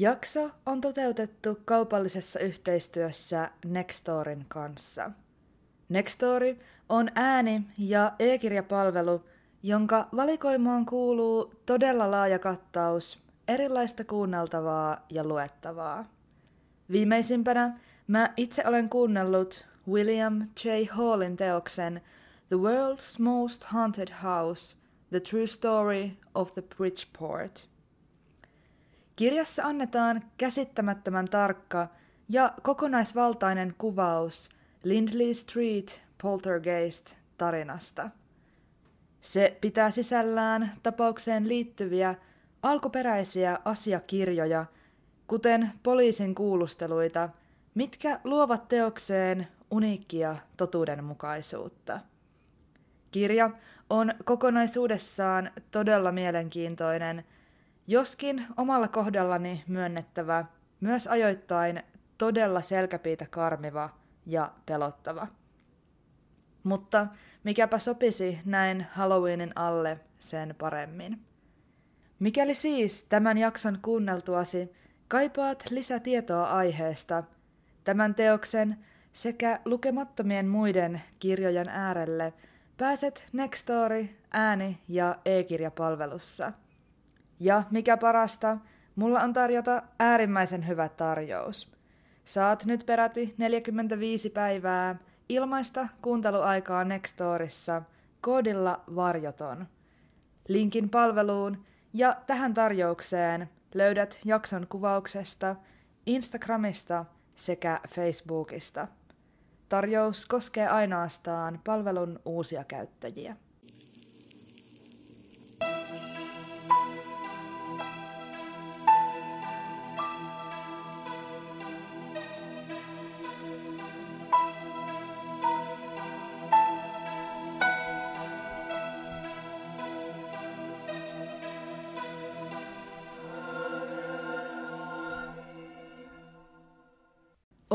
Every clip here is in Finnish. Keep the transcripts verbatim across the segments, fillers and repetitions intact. Jakso on toteutettu kaupallisessa yhteistyössä Nextoryn kanssa. Nextory on ääni- ja e-kirjapalvelu, jonka valikoimaan kuuluu todella laaja kattaus erilaista kuunneltavaa ja luettavaa. Viimeisimpänä mä itse olen kuunnellut William J. Hallin teoksen The World's Most Haunted House, The True Story of the Bridgeport. Kirjassa annetaan käsittämättömän tarkka ja kokonaisvaltainen kuvaus Lindley Street Poltergeist-tarinasta. Se pitää sisällään tapaukseen liittyviä alkuperäisiä asiakirjoja, kuten poliisin kuulusteluita, mitkä luovat teokseen uniikkia totuudenmukaisuutta. Kirja on kokonaisuudessaan todella mielenkiintoinen, joskin omalla kohdallani myönnettävä, myös ajoittain todella selkäpiitä karmiva ja pelottava. Mutta mikäpä sopisi näin Halloweenin alle sen paremmin. Mikäli siis tämän jakson kuunneltuasi kaipaat lisätietoa aiheesta, tämän teoksen sekä lukemattomien muiden kirjojen äärelle pääset Nextory ääni- ja e-kirjapalvelussa. Ja mikä parasta, mulla on tarjota äärimmäisen hyvä tarjous. Saat nyt peräti neljäkymmentäviisi päivää ilmaista kuunteluaikaa Nextorissa koodilla Varjoton. Linkin palveluun ja tähän tarjoukseen löydät jakson kuvauksesta, Instagramista sekä Facebookista. Tarjous koskee ainoastaan palvelun uusia käyttäjiä.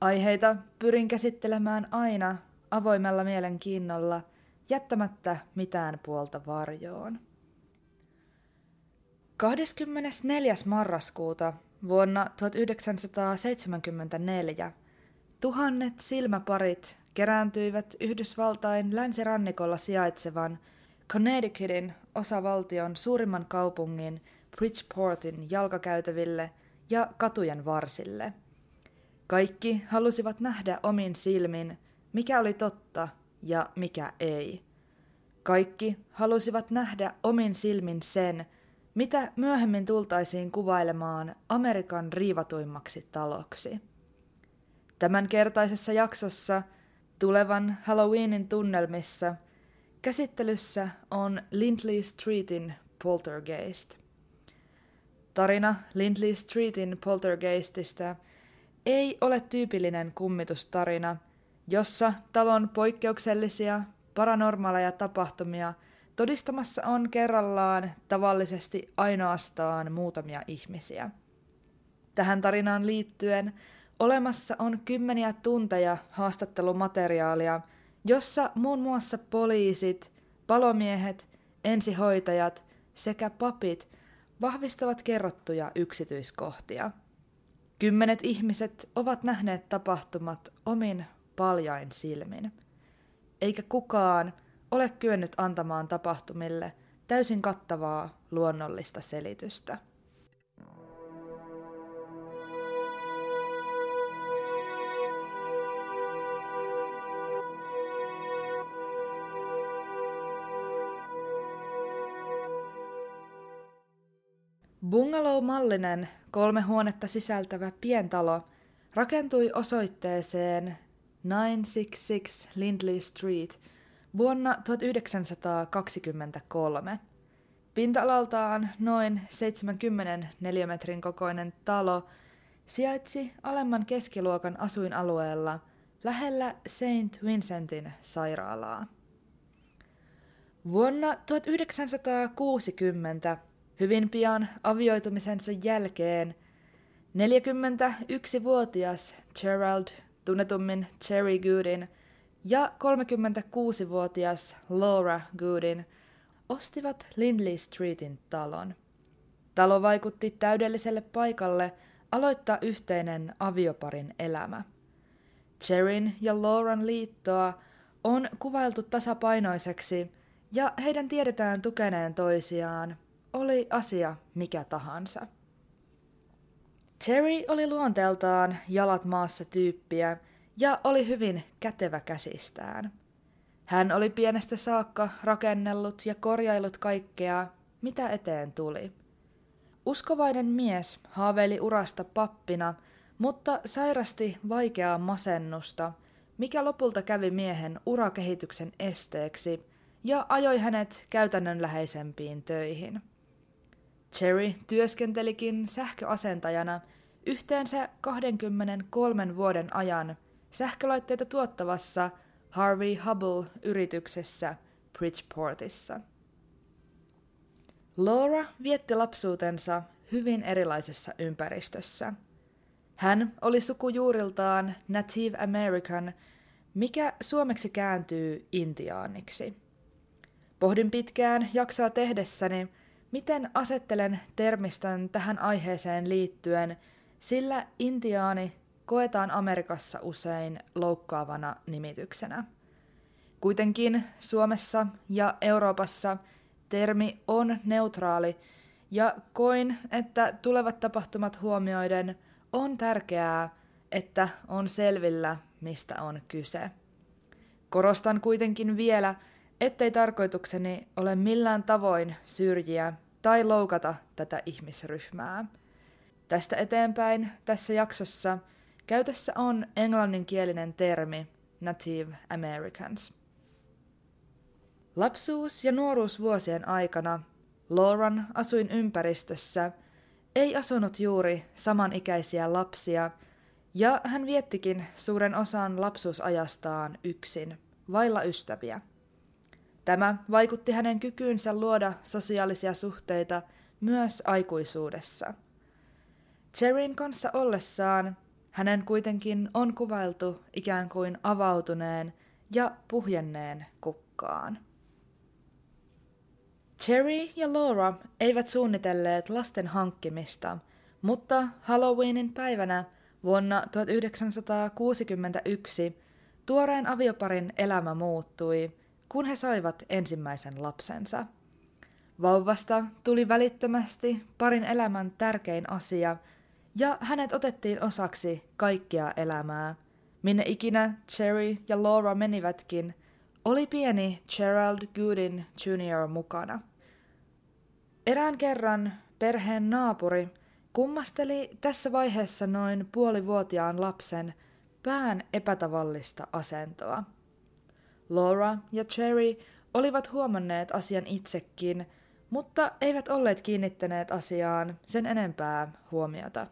Aiheita pyrin käsittelemään aina avoimella mielenkiinnolla, jättämättä mitään puolta varjoon. kahdeskymmenesneljäs marraskuuta vuonna tuhatyhdeksänsataaseitsemänkymmentäneljä tuhannet silmäparit kerääntyivät Yhdysvaltain länsirannikolla sijaitsevan Connecticutin osavaltion suurimman kaupungin Bridgeportin jalkakäytäville ja katujen varsille. Kaikki halusivat nähdä omin silmin, mikä oli totta ja mikä ei. Kaikki halusivat nähdä omin silmin sen, mitä myöhemmin tultaisiin kuvailemaan Amerikan riivatuimmaksi taloksi. Tämänkertaisessa jaksossa, tulevan Halloweenin tunnelmissa, käsittelyssä on Lindley Streetin Poltergeist. Tarina Lindley Streetin Poltergeististä ei ole tyypillinen kummitustarina, jossa talon poikkeuksellisia, paranormaaleja tapahtumia todistamassa on kerrallaan tavallisesti ainoastaan muutamia ihmisiä. Tähän tarinaan liittyen olemassa on kymmeniä tunteja haastattelumateriaalia, jossa muun muassa poliisit, palomiehet, ensihoitajat sekä papit vahvistavat kerrottuja yksityiskohtia. Kymmenet ihmiset ovat nähneet tapahtumat omin paljain silmin, eikä kukaan ole kyennyt antamaan tapahtumille täysin kattavaa luonnollista selitystä. Bungalow-mallinen, kolme huonetta sisältävä pientalo rakentui osoitteeseen nine sixty-six Lindley Street vuonna tuhatyhdeksänsataakaksikymmentäkolme. Pinta-alaltaan noin seitsemänkymmenen neliömetrin kokoinen talo sijaitsi alemman keskiluokan asuinalueella lähellä Saint Vincentin sairaalaa. Vuonna tuhatyhdeksänsataakuusikymmentä, hyvin pian avioitumisensa jälkeen, neljäkymmentäyksivuotias Gerald, tunnetummin Cherry Goodin, ja kolmekymmentäkuusivuotias Laura Goodin ostivat Lindley Streetin talon. Talo vaikutti täydelliselle paikalle aloittaa yhteinen avioparin elämä. Cherryn ja Lauran liittoa on kuvailtu tasapainoiseksi ja heidän tiedetään tukeneen toisiaan, oli asia mikä tahansa. Cherry oli luonteeltaan jalat maassa tyyppiä ja oli hyvin kätevä käsistään. Hän oli pienestä saakka rakennellut ja korjaillut kaikkea, mitä eteen tuli. Uskovainen mies haaveili urasta pappina, mutta sairasti vaikeaa masennusta, mikä lopulta kävi miehen urakehityksen esteeksi ja ajoi hänet käytännönläheisempiin töihin. Cherry työskentelikin sähköasentajana yhteensä kaksikymmentäkolme vuoden ajan sähkölaitteita tuottavassa Harvey Hubble-yrityksessä Bridgeportissa. Laura vietti lapsuutensa hyvin erilaisessa ympäristössä. Hän oli sukujuuriltaan Native American, mikä suomeksi kääntyy intiaaniksi. Pohdin pitkään jaksaa tehdessäni, miten asettelen termistön tähän aiheeseen liittyen, sillä intiaani koetaan Amerikassa usein loukkaavana nimityksenä. Kuitenkin Suomessa ja Euroopassa termi on neutraali, ja koin, että tulevat tapahtumat huomioiden on tärkeää, että on selvillä, mistä on kyse. Korostan kuitenkin vielä, ettei tarkoitukseni ole millään tavoin syrjiä tai loukata tätä ihmisryhmää. Tästä eteenpäin tässä jaksossa käytössä on englanninkielinen termi Native Americans. Lapsuus- ja nuoruusvuosien aikana Lauran asuinympäristössä ei asunut juuri samanikäisiä lapsia, ja hän viettikin suuren osan lapsuusajastaan yksin, vailla ystäviä. Tämä vaikutti hänen kykyynsä luoda sosiaalisia suhteita myös aikuisuudessa. Cherryn kanssa ollessaan hänen kuitenkin on kuvailtu ikään kuin avautuneen ja puhjenneen kukkaan. Cherry ja Laura eivät suunnitelleet lasten hankkimista, mutta Halloweenin päivänä vuonna tuhatyhdeksänsataakuusikymmentäyksi tuoreen avioparin elämä muuttui, kun he saivat ensimmäisen lapsensa. Vauvasta tuli välittömästi parin elämän tärkein asia, ja hänet otettiin osaksi kaikkea elämää. Minne ikinä Cherry ja Laura menivätkin, oli pieni Gerald Goodin junior mukana. Erään kerran perheen naapuri kummasteli tässä vaiheessa noin puolivuotiaan lapsen pään epätavallista asentoa. Laura ja Cherry olivat huomanneet asian itsekin, mutta eivät olleet kiinnittäneet asiaan sen enempää huomiota.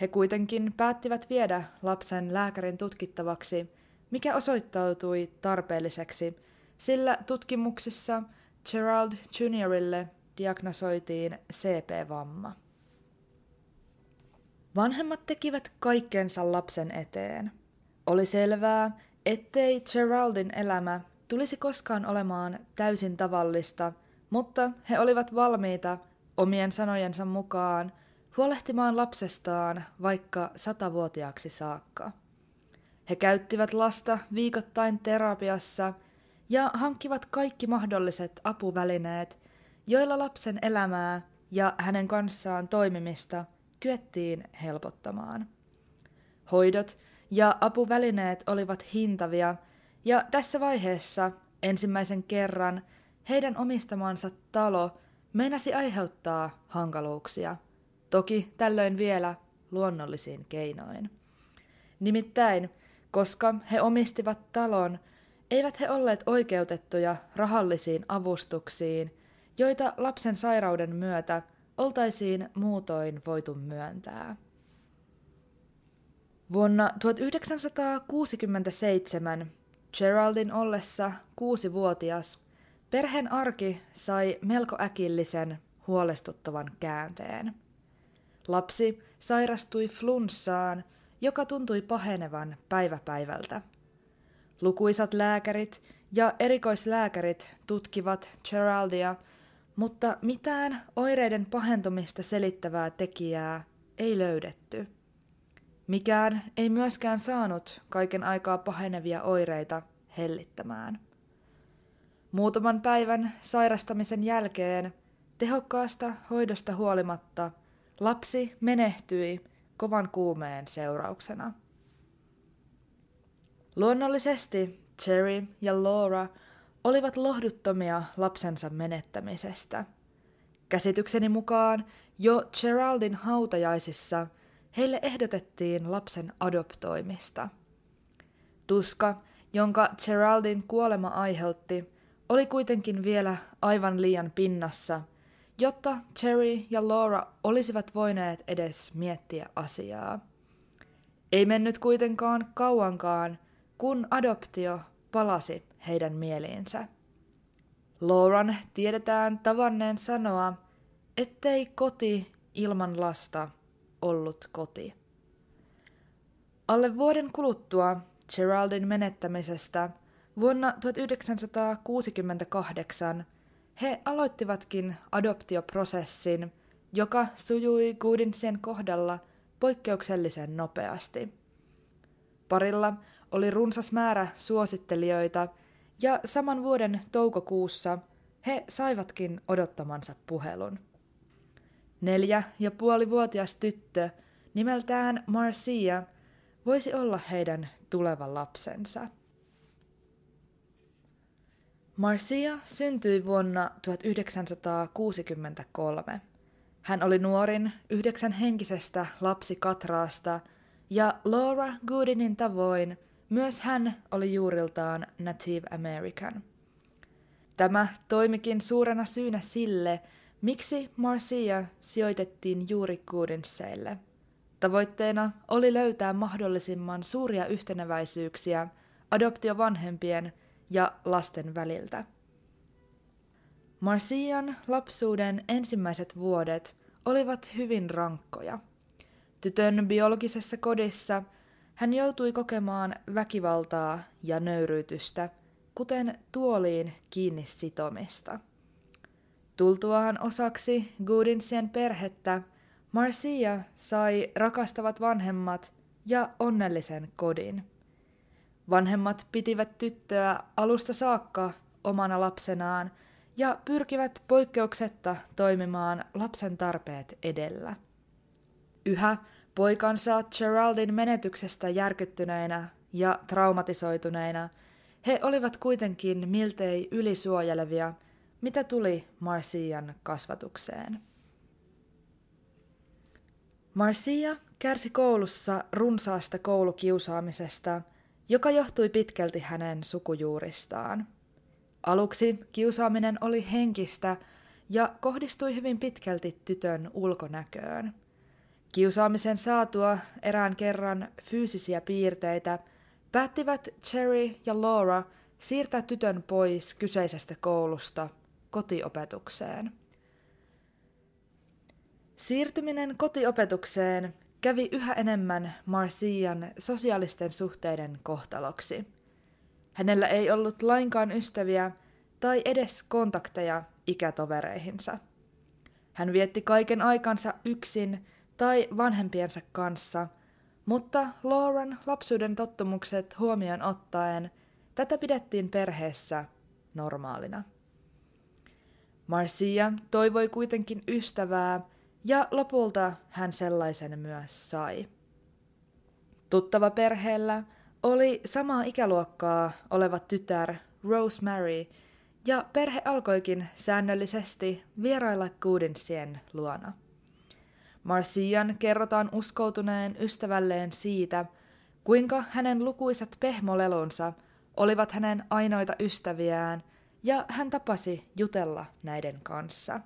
He kuitenkin päättivät viedä lapsen lääkärin tutkittavaksi, mikä osoittautui tarpeelliseksi, sillä tutkimuksissa Gerald juniorille diagnosoitiin C P-vamma. Vanhemmat tekivät kaikkensa lapsen eteen. Oli selvää, ettei Geraldin elämä tulisi koskaan olemaan täysin tavallista, mutta he olivat valmiita, omien sanojensa mukaan, huolehtimaan lapsestaan vaikka satavuotiaaksi saakka. He käyttivät lasta viikoittain terapiassa ja hankkivat kaikki mahdolliset apuvälineet, joilla lapsen elämää ja hänen kanssaan toimimista kyettiin helpottamaan. Hoidot ja apuvälineet olivat hintavia, ja tässä vaiheessa ensimmäisen kerran heidän omistamansa talo meinasi aiheuttaa hankaluuksia, toki tällöin vielä luonnollisiin keinoin. Nimittäin, koska he omistivat talon, eivät he olleet oikeutettuja rahallisiin avustuksiin, joita lapsen sairauden myötä oltaisiin muutoin voitu myöntää. Vuonna tuhatyhdeksänsataakuusikymmentäseitsemän Geraldin ollessa kuusivuotias perheen arki sai melko äkillisen huolestuttavan käänteen. Lapsi sairastui flunssaan, joka tuntui pahenevan päivä päivältä. Lukuisat lääkärit ja erikoislääkärit tutkivat Geraldia, mutta mitään oireiden pahentumista selittävää tekijää ei löydetty. Mikään ei myöskään saanut kaiken aikaa pahenevia oireita hellittämään. Muutaman päivän sairastamisen jälkeen tehokkaasta hoidosta huolimatta lapsi menehtyi kovan kuumeen seurauksena. Luonnollisesti Jerry ja Laura olivat lohduttomia lapsensa menettämisestä. Käsitykseni mukaan jo Geraldin hautajaisissa heille ehdotettiin lapsen adoptoimista. Tuska, jonka Geraldin kuolema aiheutti, oli kuitenkin vielä aivan liian pinnassa, jotta Jerry ja Laura olisivat voineet edes miettiä asiaa. Ei mennyt kuitenkaan kauankaan, kun adoptio palasi heidän mieliinsä. Lauran tiedetään tavanneen sanoa, ettei koti ilman lasta ollut koti. Alle vuoden kuluttua Geraldin menettämisestä vuonna tuhatyhdeksänsataakuusikymmentäkahdeksan he aloittivatkin adoptioprosessin, joka sujui Goodinsien kohdalla poikkeuksellisen nopeasti. Parilla oli runsas määrä suosittelijoita, ja saman vuoden toukokuussa he saivatkin odottamansa puhelun. Neljä ja puolivuotias tyttö nimeltään Marcia voisi olla heidän tuleva lapsensa. Marcia syntyi vuonna tuhatyhdeksänsataakuusikymmentäkolme. Hän oli nuorin yhdeksän henkisestä lapsikatraasta, ja Laura Goodinin tavoin myös hän oli juuriltaan Native American. Tämä toimikin suurena syynä sille, miksi Marcia sijoitettiin juuri Goodinseille. Tavoitteena oli löytää mahdollisimman suuria yhteneväisyyksiä adoptiovanhempien ja lasten väliltä. Marcian lapsuuden ensimmäiset vuodet olivat hyvin rankkoja. Tytön biologisessa kodissa hän joutui kokemaan väkivaltaa ja nöyryytystä, kuten tuoliin kiinni sitomista. Tultuaan osaksi Goodinsien perhettä, Marcia sai rakastavat vanhemmat ja onnellisen kodin. Vanhemmat pitivät tyttöä alusta saakka omana lapsenaan ja pyrkivät poikkeuksetta toimimaan lapsen tarpeet edellä. Yhä poikansa Geraldin menetyksestä järkyttyneinä ja traumatisoituneina he olivat kuitenkin miltei ylisuojelevia, mitä tuli Marcian kasvatukseen. Marcia kärsi koulussa runsaasta koulukiusaamisesta, joka johtui pitkälti hänen sukujuuristaan. Aluksi kiusaaminen oli henkistä ja kohdistui hyvin pitkälti tytön ulkonäköön. Kiusaamisen saatua erään kerran fyysisiä piirteitä päättivät Jerry ja Laura siirtää tytön pois kyseisestä koulusta kotiopetukseen. Siirtyminen kotiopetukseen kävi yhä enemmän Marcian sosiaalisten suhteiden kohtaloksi. Hänellä ei ollut lainkaan ystäviä tai edes kontakteja ikätovereihinsa. Hän vietti kaiken aikansa yksin tai vanhempiensa kanssa, mutta Lauran lapsuuden tottumukset huomioon ottaen tätä pidettiin perheessä normaalina. Marcia toivoi kuitenkin ystävää, ja lopulta hän sellaisen myös sai. Tuttava perheellä oli samaa ikäluokkaa oleva tytär Rosemary, ja perhe alkoikin säännöllisesti vierailla Goodinsien luona. Marcian kerrotaan uskoutuneen ystävälleen siitä, kuinka hänen lukuisat pehmolelunsa olivat hänen ainoita ystäviään ja hän tapasi jutella näiden kanssa.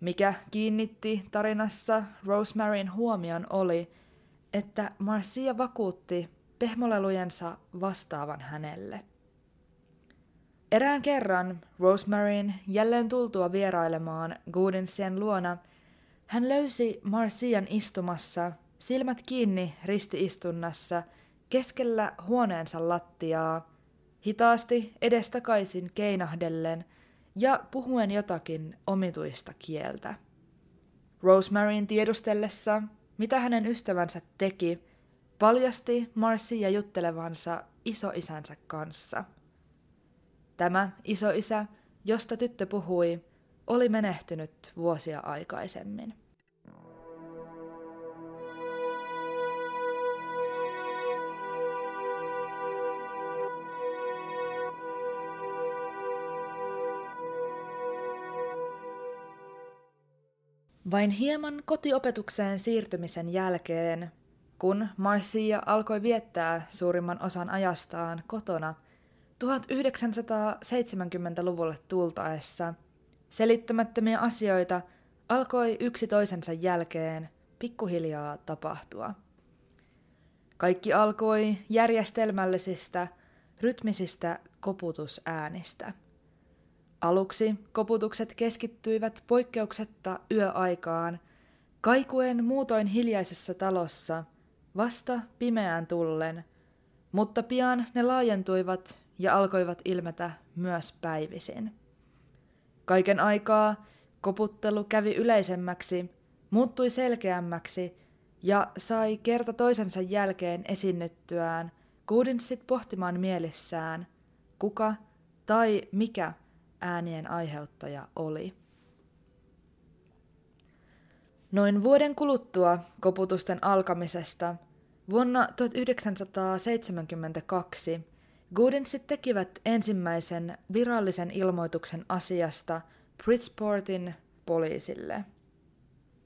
Mikä kiinnitti tarinassa Rosemaryn huomion oli, että Marcia vakuutti pehmolelujensa vastaavan hänelle. Erään kerran Rosemaryn jälleen tultua vierailemaan Goodinsien luona, hän löysi Marcian istumassa, silmät kiinni ristiistunnassa, keskellä huoneensa lattiaa, hitaasti edestakaisin keinahdellen ja puhuen jotakin omituista kieltä. Rosemaryn tiedustellessa, mitä hänen ystävänsä teki, paljasti Marcia juttelevansa isoisänsä kanssa. Tämä isoisä, josta tyttö puhui, oli menehtynyt vuosia aikaisemmin. Vain hieman kotiopetukseen siirtymisen jälkeen, kun Marcia alkoi viettää suurimman osan ajastaan kotona, tuhatyhdeksänsataaseitsemänkymmentäluvulle tultaessa selittämättömiä asioita alkoi yksi toisensa jälkeen pikkuhiljaa tapahtua. Kaikki alkoi järjestelmällisistä, rytmisistä koputusäänistä. Aluksi koputukset keskittyivät poikkeuksetta yöaikaan, kaikuen muutoin hiljaisessa talossa, vasta pimeään tullen, mutta pian ne laajentuivat ja alkoivat ilmetä myös päivisin. Kaiken aikaa koputtelu kävi yleisemmäksi, muuttui selkeämmäksi ja sai kerta toisensa jälkeen esinnyttyään Goodinsit pohtimaan mielissään, kuka tai mikä äänien aiheuttaja oli. Noin vuoden kuluttua koputusten alkamisesta vuonna tuhatyhdeksänsataaseitsemänkymmentäkaksi Goodinsit tekivät ensimmäisen virallisen ilmoituksen asiasta Bridgeportin poliisille.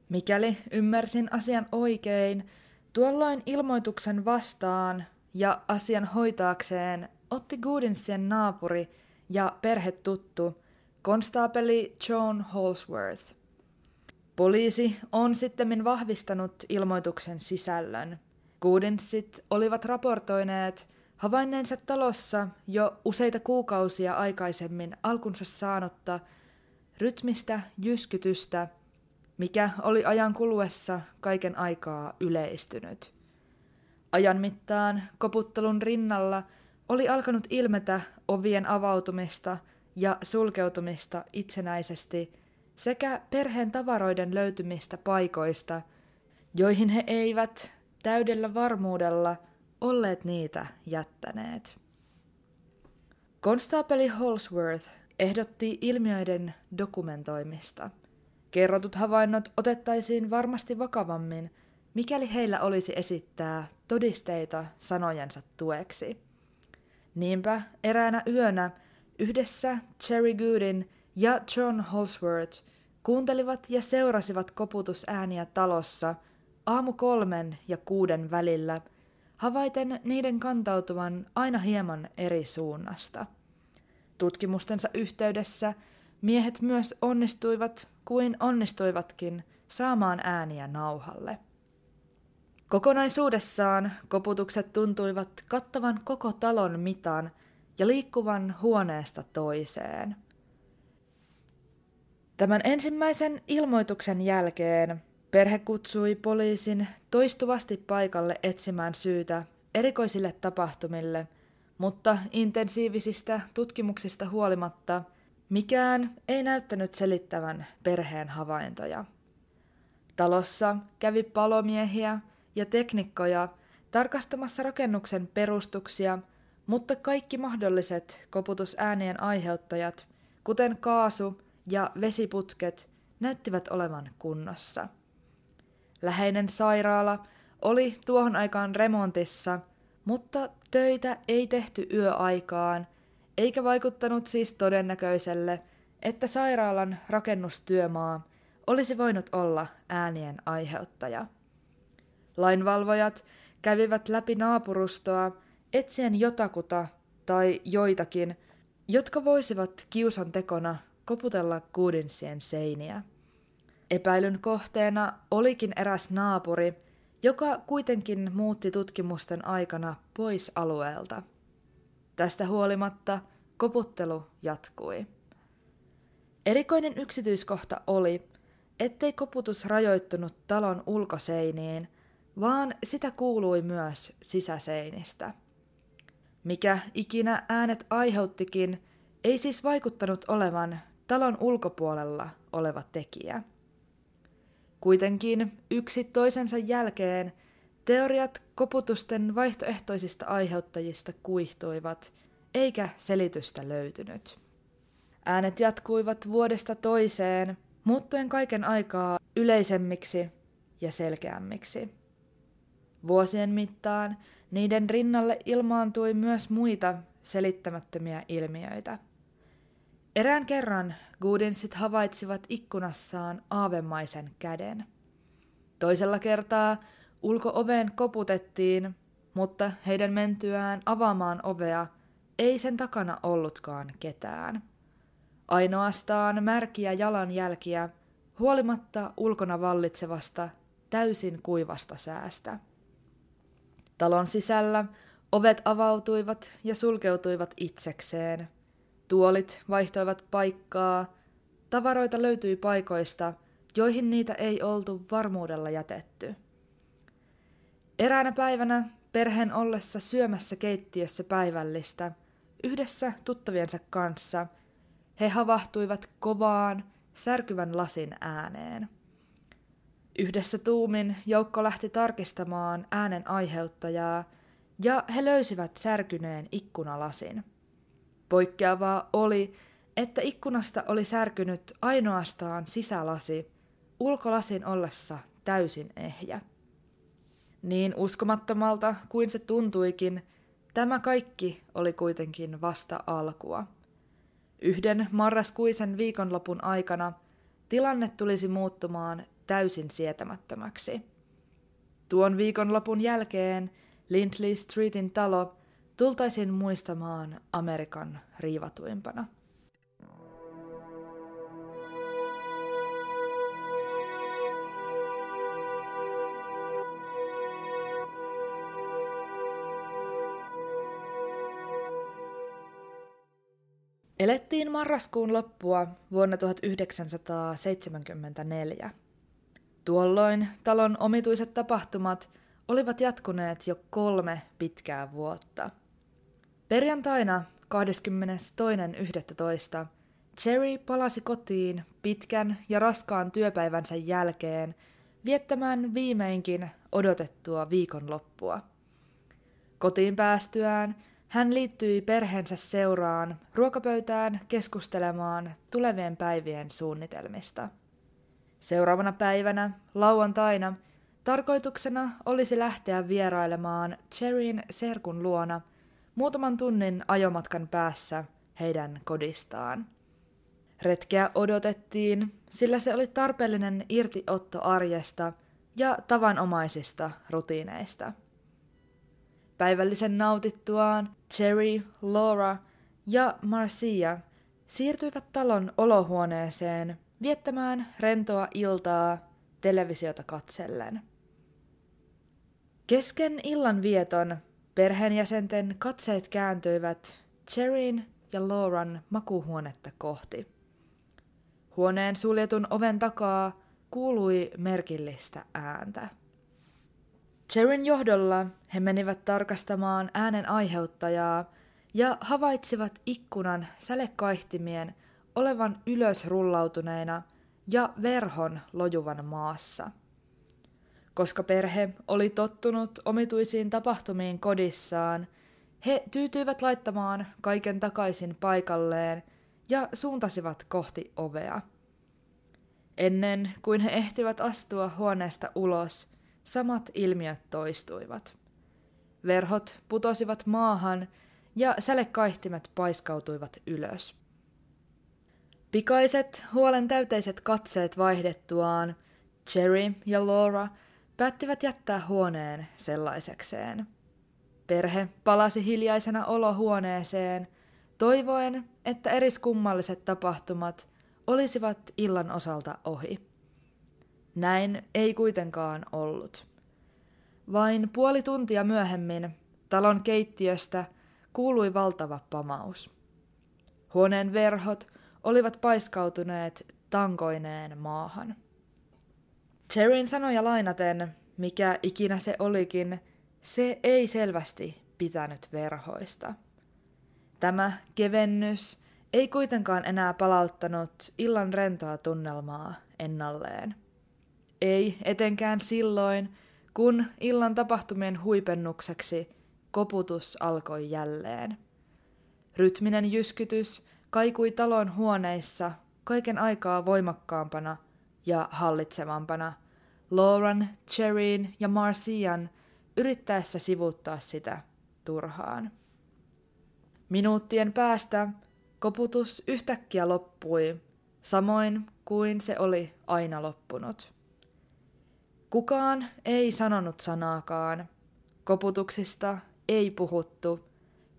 Mikäli ymmärsin asian oikein, tuolloin ilmoituksen vastaan ja asian hoitaakseen otti Goodinsien naapuri ja perhetuttu konstaapeli John Holzworth. Poliisi on sittemmin vahvistanut ilmoituksen sisällön. Goodinsit olivat raportoineet havainneensa talossa jo useita kuukausia aikaisemmin alkunsa saanutta rytmistä jyskytystä, mikä oli ajan kuluessa kaiken aikaa yleistynyt. Ajan mittaan koputtelun rinnalla oli alkanut ilmetä ovien avautumista ja sulkeutumista itsenäisesti sekä perheen tavaroiden löytymistä paikoista, joihin he eivät täydellä varmuudella olleet niitä jättäneet. Konstaapeli Holzworth ehdotti ilmiöiden dokumentoimista. Kerrotut havainnot otettaisiin varmasti vakavammin, mikäli heillä olisi esittää todisteita sanojensa tueksi. Niinpä eräänä yönä yhdessä Cherry Goodin ja John Holzworth kuuntelivat ja seurasivat koputusääniä talossa aamu kolmen ja kuuden välillä, havaiten niiden kantautuvan aina hieman eri suunnasta. Tutkimustensa yhteydessä miehet myös onnistuivat kuin onnistuivatkin saamaan ääniä nauhalle. Kokonaisuudessaan koputukset tuntuivat kattavan koko talon mitan ja liikkuvan huoneesta toiseen. Tämän ensimmäisen ilmoituksen jälkeen perhe kutsui poliisin toistuvasti paikalle etsimään syytä erikoisille tapahtumille, mutta intensiivisistä tutkimuksista huolimatta mikään ei näyttänyt selittävän perheen havaintoja. Talossa kävi palomiehiä ja teknikkoja tarkastamassa rakennuksen perustuksia, mutta kaikki mahdolliset koputusäänien aiheuttajat, kuten kaasu- ja vesiputket, näyttivät olevan kunnossa. Läheinen sairaala oli tuohon aikaan remontissa, mutta töitä ei tehty yöaikaan, eikä vaikuttanut siis todennäköiselle, että sairaalan rakennustyömaa olisi voinut olla äänien aiheuttaja. Lainvalvojat kävivät läpi naapurustoa etsien jotakuta tai joitakin, jotka voisivat kiusan tekona koputella Goodinsien seiniä. Epäilyn kohteena olikin eräs naapuri, joka kuitenkin muutti tutkimusten aikana pois alueelta. Tästä huolimatta koputtelu jatkui. Erikoinen yksityiskohta oli, ettei koputus rajoittunut talon ulkoseiniin, vaan sitä kuului myös sisäseinistä. Mikä ikinä äänet aiheuttikin, ei siis vaikuttanut olevan talon ulkopuolella oleva tekijä. Kuitenkin yksi toisensa jälkeen teoriat koputusten vaihtoehtoisista aiheuttajista kuihtuivat, eikä selitystä löytynyt. Äänet jatkuivat vuodesta toiseen, muuttuen kaiken aikaa yleisemmiksi ja selkeämmiksi. Vuosien mittaan niiden rinnalle ilmaantui myös muita selittämättömiä ilmiöitä. Erään kerran Goodinsit havaitsivat ikkunassaan aavemaisen käden. Toisella kertaa ulko-oveen koputettiin, mutta heidän mentyään avaamaan ovea ei sen takana ollutkaan ketään. Ainoastaan märkiä jalanjälkiä huolimatta ulkona vallitsevasta täysin kuivasta säästä. Talon sisällä ovet avautuivat ja sulkeutuivat itsekseen. Tuolit vaihtoivat paikkaa, tavaroita löytyi paikoista, joihin niitä ei oltu varmuudella jätetty. Eräänä päivänä perheen ollessa syömässä keittiössä päivällistä, yhdessä tuttaviensa kanssa, he havahtuivat kovaan, särkyvän lasin ääneen. Yhdessä tuumin joukko lähti tarkistamaan äänen aiheuttajaa, ja he löysivät särkyneen ikkunalasin. Poikkeavaa oli, että ikkunasta oli särkynyt ainoastaan sisälasi, ulkolasin ollessa täysin ehjä. Niin uskomattomalta kuin se tuntuikin, tämä kaikki oli kuitenkin vasta alkua. Yhden marraskuisen viikonlopun aikana tilanne tulisi muuttumaan täysin sietämättömäksi. Tuon viikonlopun jälkeen Lindley Streetin talo tultaisiin muistamaan Amerikan riivatuimpana. Elettiin marraskuun loppua vuonna tuhatyhdeksänsataaseitsemänkymmentäneljä. Tuolloin talon omituiset tapahtumat olivat jatkuneet jo kolme pitkää vuotta. Perjantaina kahdeskymmenestoinen yhdestoista Cherry palasi kotiin pitkän ja raskaan työpäivänsä jälkeen viettämään viimeinkin odotettua viikonloppua. Kotiin päästyään hän liittyi perheensä seuraan ruokapöytään keskustelemaan tulevien päivien suunnitelmista. Seuraavana päivänä, lauantaina, tarkoituksena olisi lähteä vierailemaan Cherryn serkun luona muutaman tunnin ajomatkan päässä heidän kodistaan. Retkeä odotettiin, sillä se oli tarpeellinen irtiotto arjesta ja tavanomaisista rutiineista. Päivällisen nautittuaan Cherry, Laura ja Marcia siirtyivät talon olohuoneeseen viettämään rentoa iltaa televisiota katsellen. Kesken illan vieton perheenjäsenten katseet kääntyivät Cherryn ja Lauran makuuhuonetta kohti. Huoneen suljetun oven takaa kuului merkillistä ääntä. Cherryn johdolla he menivät tarkastamaan äänen aiheuttajaa ja havaitsivat ikkunan sälekaihtimien olevan ylös rullautuneena ja verhon lojuvan maassa. Koska perhe oli tottunut omituisiin tapahtumiin kodissaan, he tyytyivät laittamaan kaiken takaisin paikalleen ja suuntasivat kohti ovea. Ennen kuin he ehtivät astua huoneesta ulos, samat ilmiöt toistuivat. Verhot putosivat maahan ja sälekaihtimet paiskautuivat ylös. Pikaiset, huolentäyteiset katseet vaihdettuaan Cherry ja Laura päättivät jättää huoneen sellaisekseen. Perhe palasi hiljaisena olohuoneeseen, toivoen, että eriskummalliset tapahtumat olisivat illan osalta ohi. Näin ei kuitenkaan ollut. Vain puoli tuntia myöhemmin talon keittiöstä kuului valtava pamaus. Huoneen verhot olivat paiskautuneet tankoineen maahan. Cherin sanoja lainaten, mikä ikinä se olikin, se ei selvästi pitänyt verhoista. Tämä kevennys ei kuitenkaan enää palauttanut illan rentoa tunnelmaa ennalleen. Ei etenkään silloin, kun illan tapahtumien huipennukseksi koputus alkoi jälleen. Rytminen jyskytys kaikui talon huoneissa kaiken aikaa voimakkaampana ja hallitsevampana, Lauran, Cherin ja Marcian yrittäessä sivuuttaa sitä turhaan. Minuuttien päästä koputus yhtäkkiä loppui, samoin kuin se oli aina loppunut. Kukaan ei sanonut sanaakaan. Koputuksista ei puhuttu,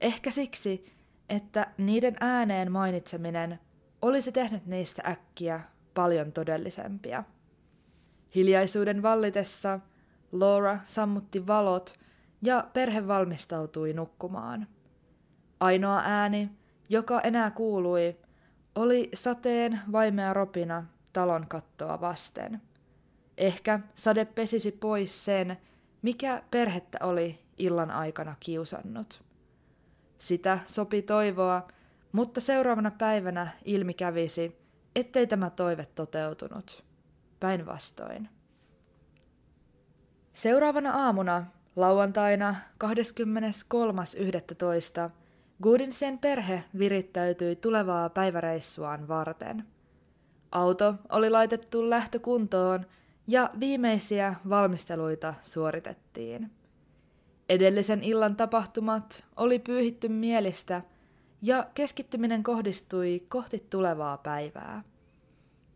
ehkä siksi, että niiden ääneen mainitseminen olisi tehnyt niistä äkkiä paljon todellisempia. Hiljaisuuden vallitessa Laura sammutti valot ja perhe valmistautui nukkumaan. Ainoa ääni, joka enää kuului, oli sateen vaimea ropina talon kattoa vasten. Ehkä sade pesisi pois sen, mikä perhettä oli illan aikana kiusannut. Sitä sopi toivoa, mutta seuraavana päivänä ilmi kävisi, ettei tämä toive toteutunut. Päinvastoin. Seuraavana aamuna, lauantaina kahdeskymmeneskolmas yhdestoista, Goodinsen perhe virittäytyi tulevaa päiväreissuaan varten. Auto oli laitettu lähtökuntoon ja viimeisiä valmisteluita suoritettiin. Edellisen illan tapahtumat oli pyyhitty mielistä ja keskittyminen kohdistui kohti tulevaa päivää.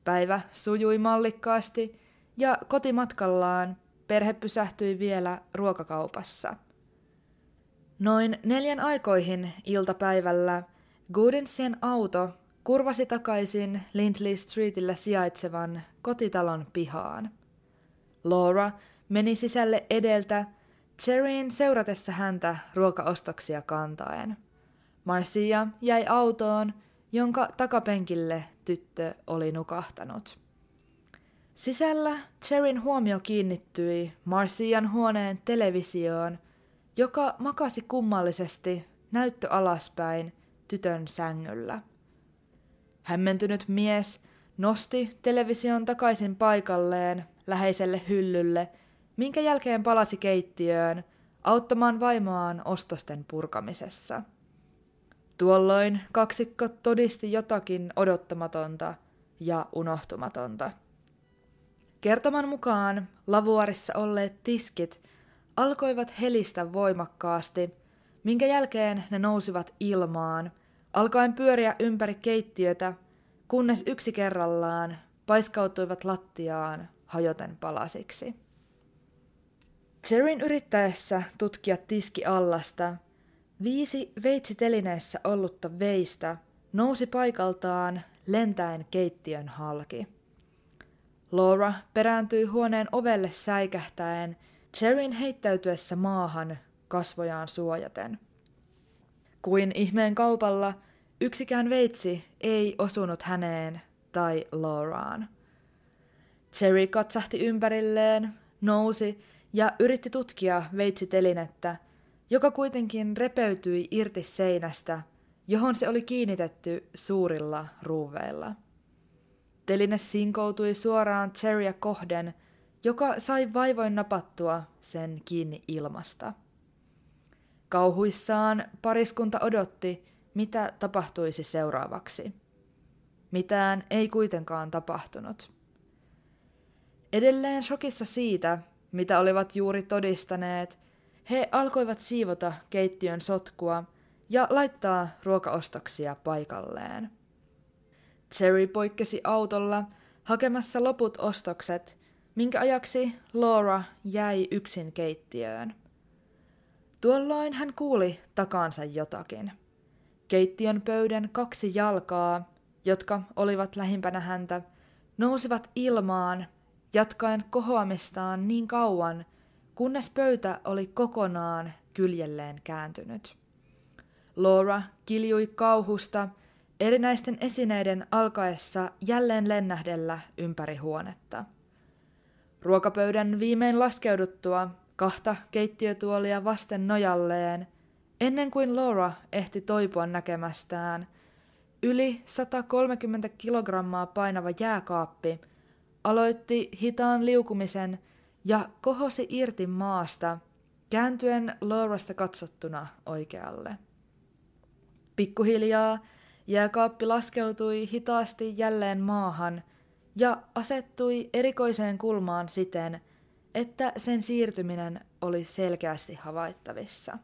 Päivä sujui mallikkaasti ja kotimatkallaan perhe pysähtyi vielä ruokakaupassa. Noin neljän aikoihin iltapäivällä Goodinsien auto kurvasi takaisin Lindley Streetillä sijaitsevan kotitalon pihaan. Laura meni sisälle edeltä, Cherin seuratessa häntä ruokaostoksia kantaen. Marcia jäi autoon, jonka takapenkille tyttö oli nukahtanut. Sisällä Cherin huomio kiinnittyi Marcian huoneen televisioon, joka makasi kummallisesti näyttö alaspäin tytön sängyllä. Hämmentynyt mies nosti television takaisin paikalleen läheiselle hyllylle, minkä jälkeen palasi keittiöön auttamaan vaimoaan ostosten purkamisessa. Tuolloin kaksikko todisti jotakin odottamatonta ja unohtumatonta. Kertoman mukaan lavuarissa olleet tiskit alkoivat helistä voimakkaasti, minkä jälkeen ne nousivat ilmaan, alkaen pyöriä ympäri keittiötä, kunnes yksi kerrallaan paiskautuivat lattiaan hajoten palasiksi. Cherin yrittäessä tutkia tiskiallasta viisi veitsitelineessä ollutta veistä nousi paikaltaan lentäen keittiön halki. Laura perääntyi huoneen ovelle säikähtäen, Cherin heittäytyessä maahan kasvojaan suojaten. Kuin ihmeen kaupalla yksikään veitsi ei osunut häneen tai Lauraan. Cherry katsahti ympärilleen, nousi ja yritti tutkia veitsitelinettä, joka kuitenkin repeytyi irti seinästä, johon se oli kiinnitetty suurilla ruuveilla. Teline sinkoutui suoraan Cherryä kohden, joka sai vaivoin napattua sen kiinni ilmasta. Kauhuissaan pariskunta odotti, mitä tapahtuisi seuraavaksi. Mitään ei kuitenkaan tapahtunut. Edelleen shokissa siitä, mitä olivat juuri todistaneet, he alkoivat siivota keittiön sotkua ja laittaa ruokaostoksia paikalleen. Cherry poikkesi autolla hakemassa loput ostokset, minkä ajaksi Laura jäi yksin keittiöön. Tuolloin hän kuuli takansa jotakin. Keittiön pöydän kaksi jalkaa, jotka olivat lähimpänä häntä, nousivat ilmaan, jatkaen kohoamistaan niin kauan, kunnes pöytä oli kokonaan kyljelleen kääntynyt. Laura kiljui kauhusta erinäisten esineiden alkaessa jälleen lennähdellä ympäri huonetta. Ruokapöydän viimein laskeuduttua kahta keittiötuolia vasten nojalleen, ennen kuin Laura ehti toipua näkemästään, yli sata kolmekymmentä kilogrammaa painava jääkaappi aloitti hitaan liukumisen ja kohosi irti maasta, kääntyen Laurasta katsottuna oikealle. Pikkuhiljaa jääkaappi laskeutui hitaasti jälleen maahan ja asettui erikoiseen kulmaan siten, että sen siirtyminen oli selkeästi havaittavissa.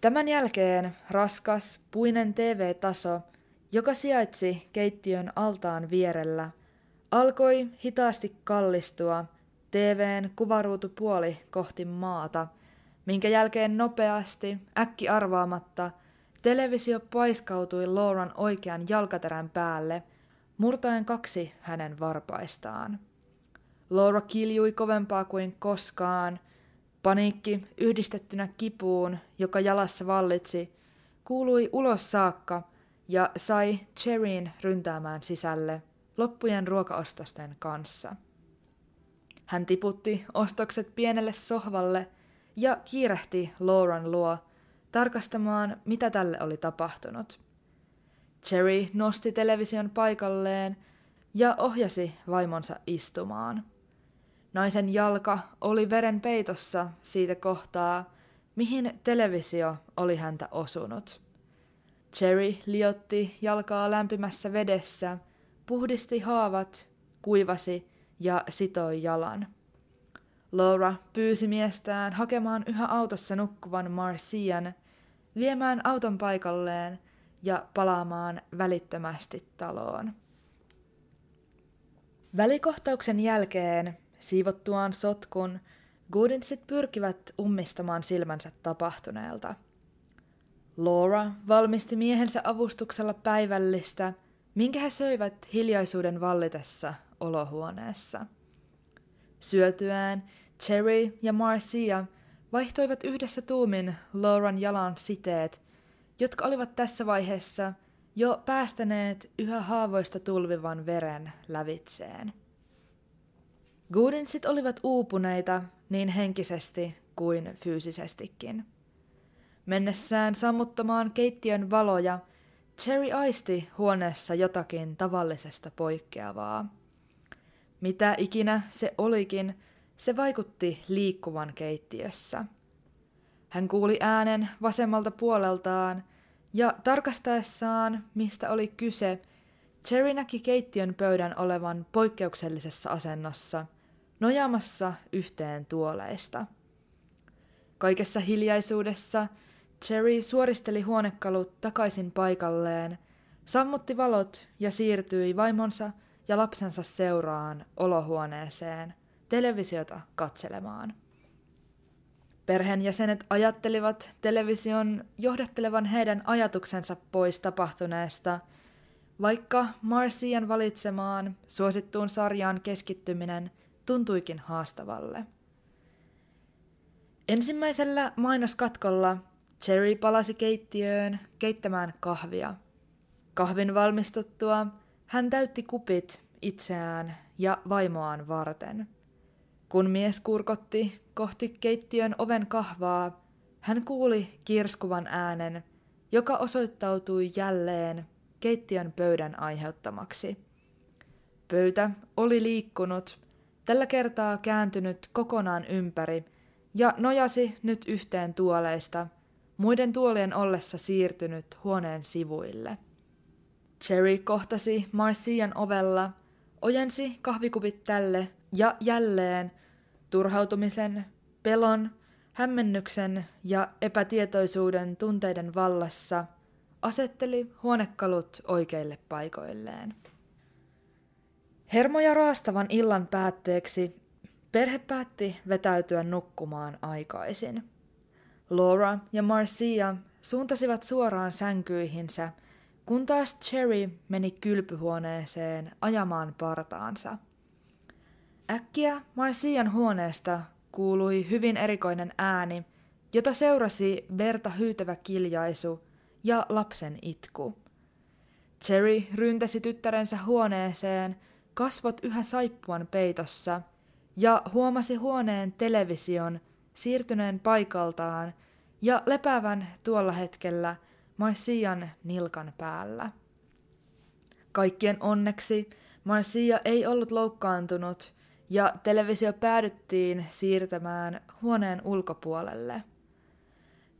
Tämän jälkeen raskas, puinen T V-taso, joka sijaitsi keittiön altaan vierellä, alkoi hitaasti kallistua T V:n kuvaruutupuoli kohti maata, minkä jälkeen nopeasti, äkki arvaamatta, televisio paiskautui Lauran oikean jalkaterän päälle, murtaen kaksi hänen varpaistaan. Laura kiljui kovempaa kuin koskaan. Paniikki yhdistettynä kipuun, joka jalassa vallitsi, kuului ulos saakka ja sai Cherryn ryntäämään sisälle loppujen ruokaostosten kanssa. Hän tiputti ostokset pienelle sohvalle ja kiirehti Lauran luo tarkastamaan, mitä tälle oli tapahtunut. Cherry nosti television paikalleen ja ohjasi vaimonsa istumaan. Naisen jalka oli veren peitossa siitä kohtaa, mihin televisio oli häntä osunut. Cherry liotti jalkaa lämpimässä vedessä, puhdisti haavat, kuivasi ja sitoi jalan. Laura pyysi miestään hakemaan yhä autossa nukkuvan Marcian, viemään auton paikalleen ja palaamaan välittömästi taloon. Välikohtauksen jälkeen siivottuaan sotkun, Goodinsit pyrkivät ummistamaan silmänsä tapahtuneelta. Laura valmisti miehensä avustuksella päivällistä, minkä he söivät hiljaisuuden vallitessa olohuoneessa. Syötyään Cherry ja Marcia vaihtoivat yhdessä tuumin Lauran jalan siteet, jotka olivat tässä vaiheessa jo päästäneet yhä haavoista tulvivan veren lävitseen. Goodinsit olivat uupuneita niin henkisesti kuin fyysisestikin. Mennessään sammuttamaan keittiön valoja, Cherry aisti huoneessa jotakin tavallisesta poikkeavaa. Mitä ikinä se olikin, se vaikutti liikkuvan keittiössä. Hän kuuli äänen vasemmalta puoleltaan ja tarkastaessaan, mistä oli kyse, Cherry näki keittiön pöydän olevan poikkeuksellisessa asennossa, nojaamassa yhteen tuoleista. Kaikessa hiljaisuudessa Cherry suoristeli huonekalut takaisin paikalleen, sammutti valot ja siirtyi vaimonsa ja lapsensa seuraan olohuoneeseen televisiota katselemaan. Perheenjäsenet ajattelivat television johdattelevan heidän ajatuksensa pois tapahtuneesta, vaikka Marcian valitsemaan suosittuun sarjaan keskittyminen tuntuikin haastavalle. Ensimmäisellä mainoskatkolla Cherry palasi keittiöön keittämään kahvia. Kahvin valmistuttua hän täytti kupit itseään ja vaimoaan varten. Kun mies kurkotti kohti keittiön oven kahvaa, hän kuuli kirskuvan äänen, joka osoittautui jälleen keittiön pöydän aiheuttamaksi. Pöytä oli liikkunut, tällä kertaa kääntynyt kokonaan ympäri ja nojasi nyt yhteen tuoleista, muiden tuolien ollessa siirtynyt huoneen sivuille. Cherry kohtasi Marcian ovella, ojensi kahvikupit tälle ja jälleen turhautumisen, pelon, hämmennyksen ja epätietoisuuden tunteiden vallassa asetteli huonekalut oikeille paikoilleen. Hermoja raastavan illan päätteeksi perhe päätti vetäytyä nukkumaan aikaisin. Laura ja Marcia suuntasivat suoraan sänkyihinsä, kun taas Cherry meni kylpyhuoneeseen ajamaan partaansa. Äkkiä Marcian huoneesta kuului hyvin erikoinen ääni, jota seurasi verta hyytävä kiljaisu ja lapsen itku. Cherry ryntäsi tyttärensä huoneeseen, kasvot yhä saippuan peitossa, ja huomasi huoneen television siirtyneen paikaltaan ja lepäävän tuolla hetkellä Marcian nilkan päällä. Kaikkien onneksi Marcia ei ollut loukkaantunut ja televisio päädyttiin siirtämään huoneen ulkopuolelle.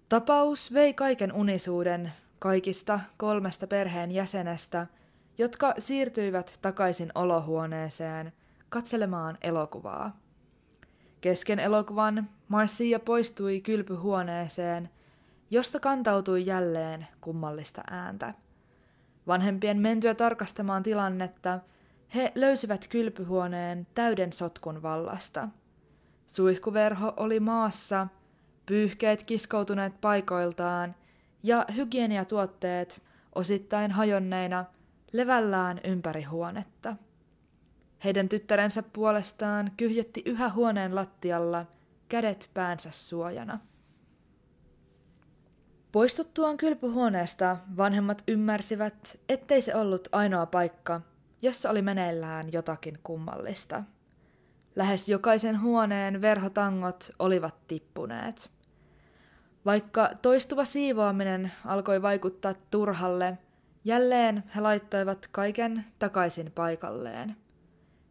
Tapaus vei kaiken unisuuden kaikista kolmesta perheen jäsenestä, jotka siirtyivät takaisin olohuoneeseen katselemaan elokuvaa. Kesken elokuvan Marcia poistui kylpyhuoneeseen, josta kantautui jälleen kummallista ääntä. Vanhempien mentyä tarkastamaan tilannetta, he löysivät kylpyhuoneen täyden sotkun vallasta. Suihkuverho oli maassa, pyyhkeet kiskoutuneet paikoiltaan ja hygieniatuotteet osittain hajonneina levällään ympäri huonetta. Heidän tyttärensä puolestaan kyhjetti yhä huoneen lattialla, kädet päänsä suojana. Poistuttuaan kylpyhuoneesta vanhemmat ymmärsivät, ettei se ollut ainoa paikka, jossa oli meneillään jotakin kummallista. Lähes jokaisen huoneen verhotangot olivat tippuneet. Vaikka toistuva siivoaminen alkoi vaikuttaa turhalle, jälleen he laittoivat kaiken takaisin paikalleen.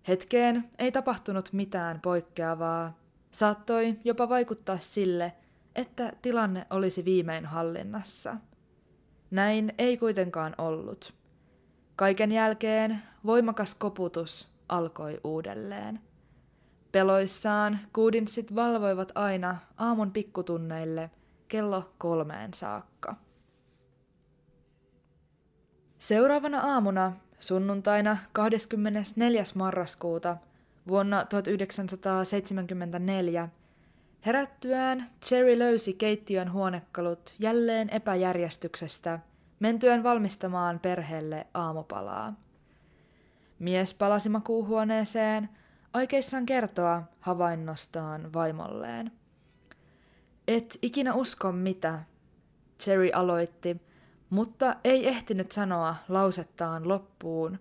Hetkeen ei tapahtunut mitään poikkeavaa. Saattoi jopa vaikuttaa sille, että tilanne olisi viimein hallinnassa. Näin ei kuitenkaan ollut. Kaiken jälkeen voimakas koputus alkoi uudelleen. Peloissaan Goodinsit valvoivat aina aamun pikkutunneille kello kolmeen saakka. Seuraavana aamuna, sunnuntaina kahdeskymmenesneljäs marraskuuta vuonna tuhatyhdeksänsataaseitsemänkymmentäneljä, herättyään Cherry löysi keittiön huonekalut jälleen epäjärjestyksestä mentyään valmistamaan perheelle aamupalaa. Mies palasi makuuhuoneeseen aikeissaan kertoa havainnostaan vaimolleen. "Et ikinä usko mitä", Cherry aloitti, mutta ei ehtinyt sanoa lausettaan loppuun,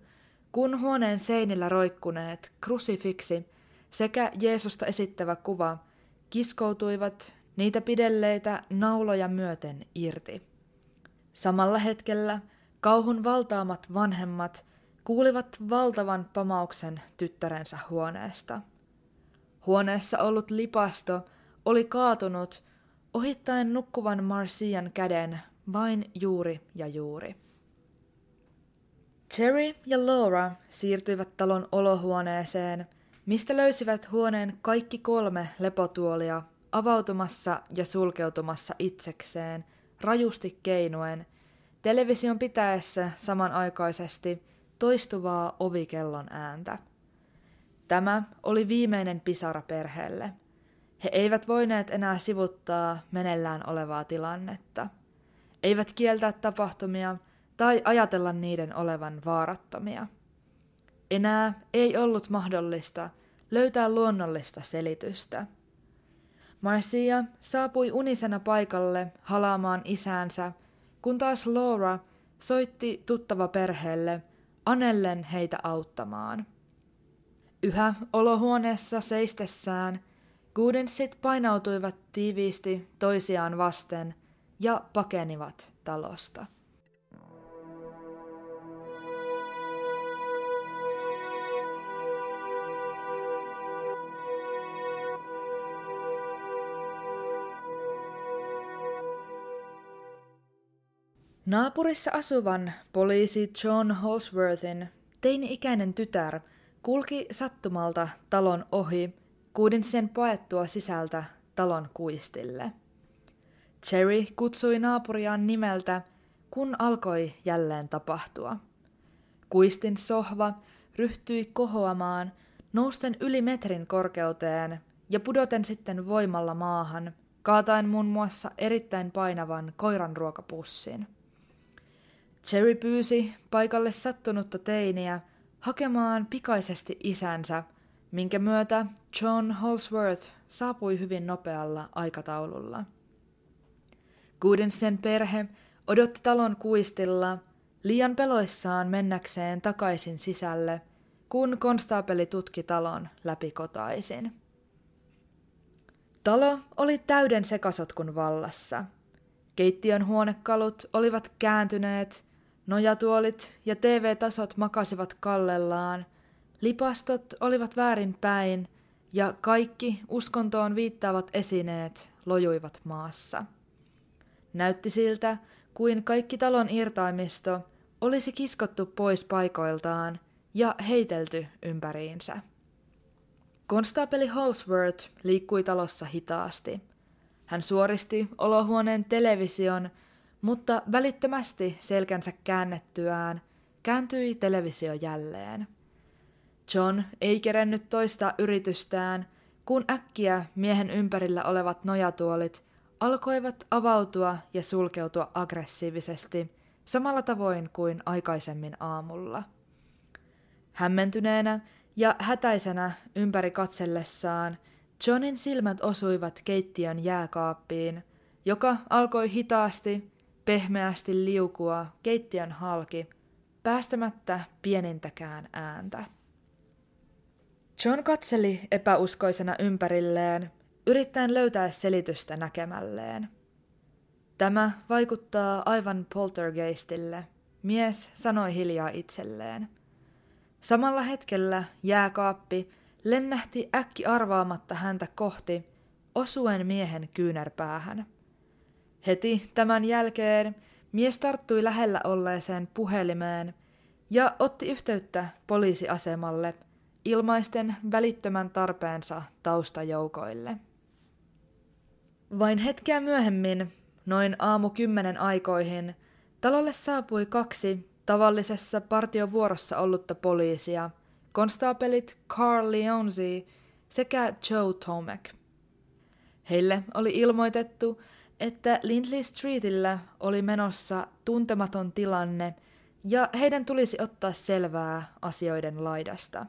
kun huoneen seinillä roikkuneet krusifiksi sekä Jeesusta esittävä kuva kiskoutuivat niitä pidelleitä nauloja myöten irti. Samalla hetkellä kauhun valtaamat vanhemmat kuulivat valtavan pamauksen tyttärensä huoneesta. Huoneessa ollut lipasto oli kaatunut ohittaen nukkuvan Marcian käden vain juuri ja juuri. Cherry ja Laura siirtyivät talon olohuoneeseen, mistä löysivät huoneen kaikki kolme lepotuolia avautumassa ja sulkeutumassa itsekseen, rajusti keinuen, television pitäessä samanaikaisesti toistuvaa ovikellon ääntä. Tämä oli viimeinen pisara perheelle. He eivät voineet enää sivuttaa meneillään olevaa tilannetta. Eivät kieltää tapahtumia tai ajatella niiden olevan vaarattomia. Enää ei ollut mahdollista löytää luonnollista selitystä. Marcia saapui unisena paikalle halaamaan isäänsä, kun taas Laura soitti tuttava perheelle anellen heitä auttamaan. Yhä olohuoneessa seistessään Goodinsit painautuivat tiiviisti toisiaan vasten ja pakenivat talosta. Naapurissa asuvan poliisi John Holzworthin teini-ikäinen tytär kulki sattumalta talon ohi Goodinsien paettua sisältä talon kuistille. Cherry kutsui naapuriaan nimeltä, kun alkoi jälleen tapahtua. Kuistin sohva ryhtyi kohoamaan nousten yli metrin korkeuteen ja pudoten sitten voimalla maahan, kaataen muun muassa erittäin painavan koiranruokapussin. Cherry pyysi paikalle sattunutta teiniä hakemaan pikaisesti isänsä, minkä myötä John Holzworth saapui hyvin nopealla aikataululla. Goodensen perhe odotti talon kuistilla liian peloissaan mennäkseen takaisin sisälle, kun konstaapeli tutki talon läpikotaisin. Talo oli täyden sekasotkun vallassa. Keittiön huonekalut olivat kääntyneet, nojatuolit ja tee vee-tasot makasivat kallellaan, lipastot olivat väärinpäin ja kaikki uskontoon viittaavat esineet lojuivat maassa. Näytti siltä, kuin kaikki talon irtaimisto olisi kiskottu pois paikoiltaan ja heitelty ympäriinsä. Konstaapeli Holzworth liikkui talossa hitaasti. Hän suoristi olohuoneen television, mutta välittömästi selkänsä käännettyään kääntyi televisio jälleen. John ei kerennyt toistaa yritystään, kun äkkiä miehen ympärillä olevat nojatuolit alkoivat avautua ja sulkeutua aggressiivisesti, samalla tavoin kuin aikaisemmin aamulla. Hämmentyneenä ja hätäisenä ympäri katsellessaan Johnin silmät osuivat keittiön jääkaappiin, joka alkoi hitaasti, pehmeästi liukua keittiön halki, päästämättä pienintäkään ääntä. John katseli epäuskoisena ympärilleen, yrittäen löytää selitystä näkemälleen. Tämä vaikuttaa aivan poltergeistille, mies sanoi hiljaa itselleen. Samalla hetkellä jääkaappi lennähti äkki arvaamatta häntä kohti, osuen miehen kyynärpäähän. Heti tämän jälkeen mies tarttui lähellä olleeseen puhelimeen ja otti yhteyttä poliisiasemalle ilmaisten välittömän tarpeensa taustajoukoille. Vain hetkeä myöhemmin, noin aamukymmenen aikoihin, talolle saapui kaksi tavallisessa partiovuorossa ollutta poliisia, konstaapelit Carl Leonzi sekä Joe Tomek. Heille oli ilmoitettu, että Lindley Streetillä oli menossa tuntematon tilanne ja heidän tulisi ottaa selvää asioiden laidasta.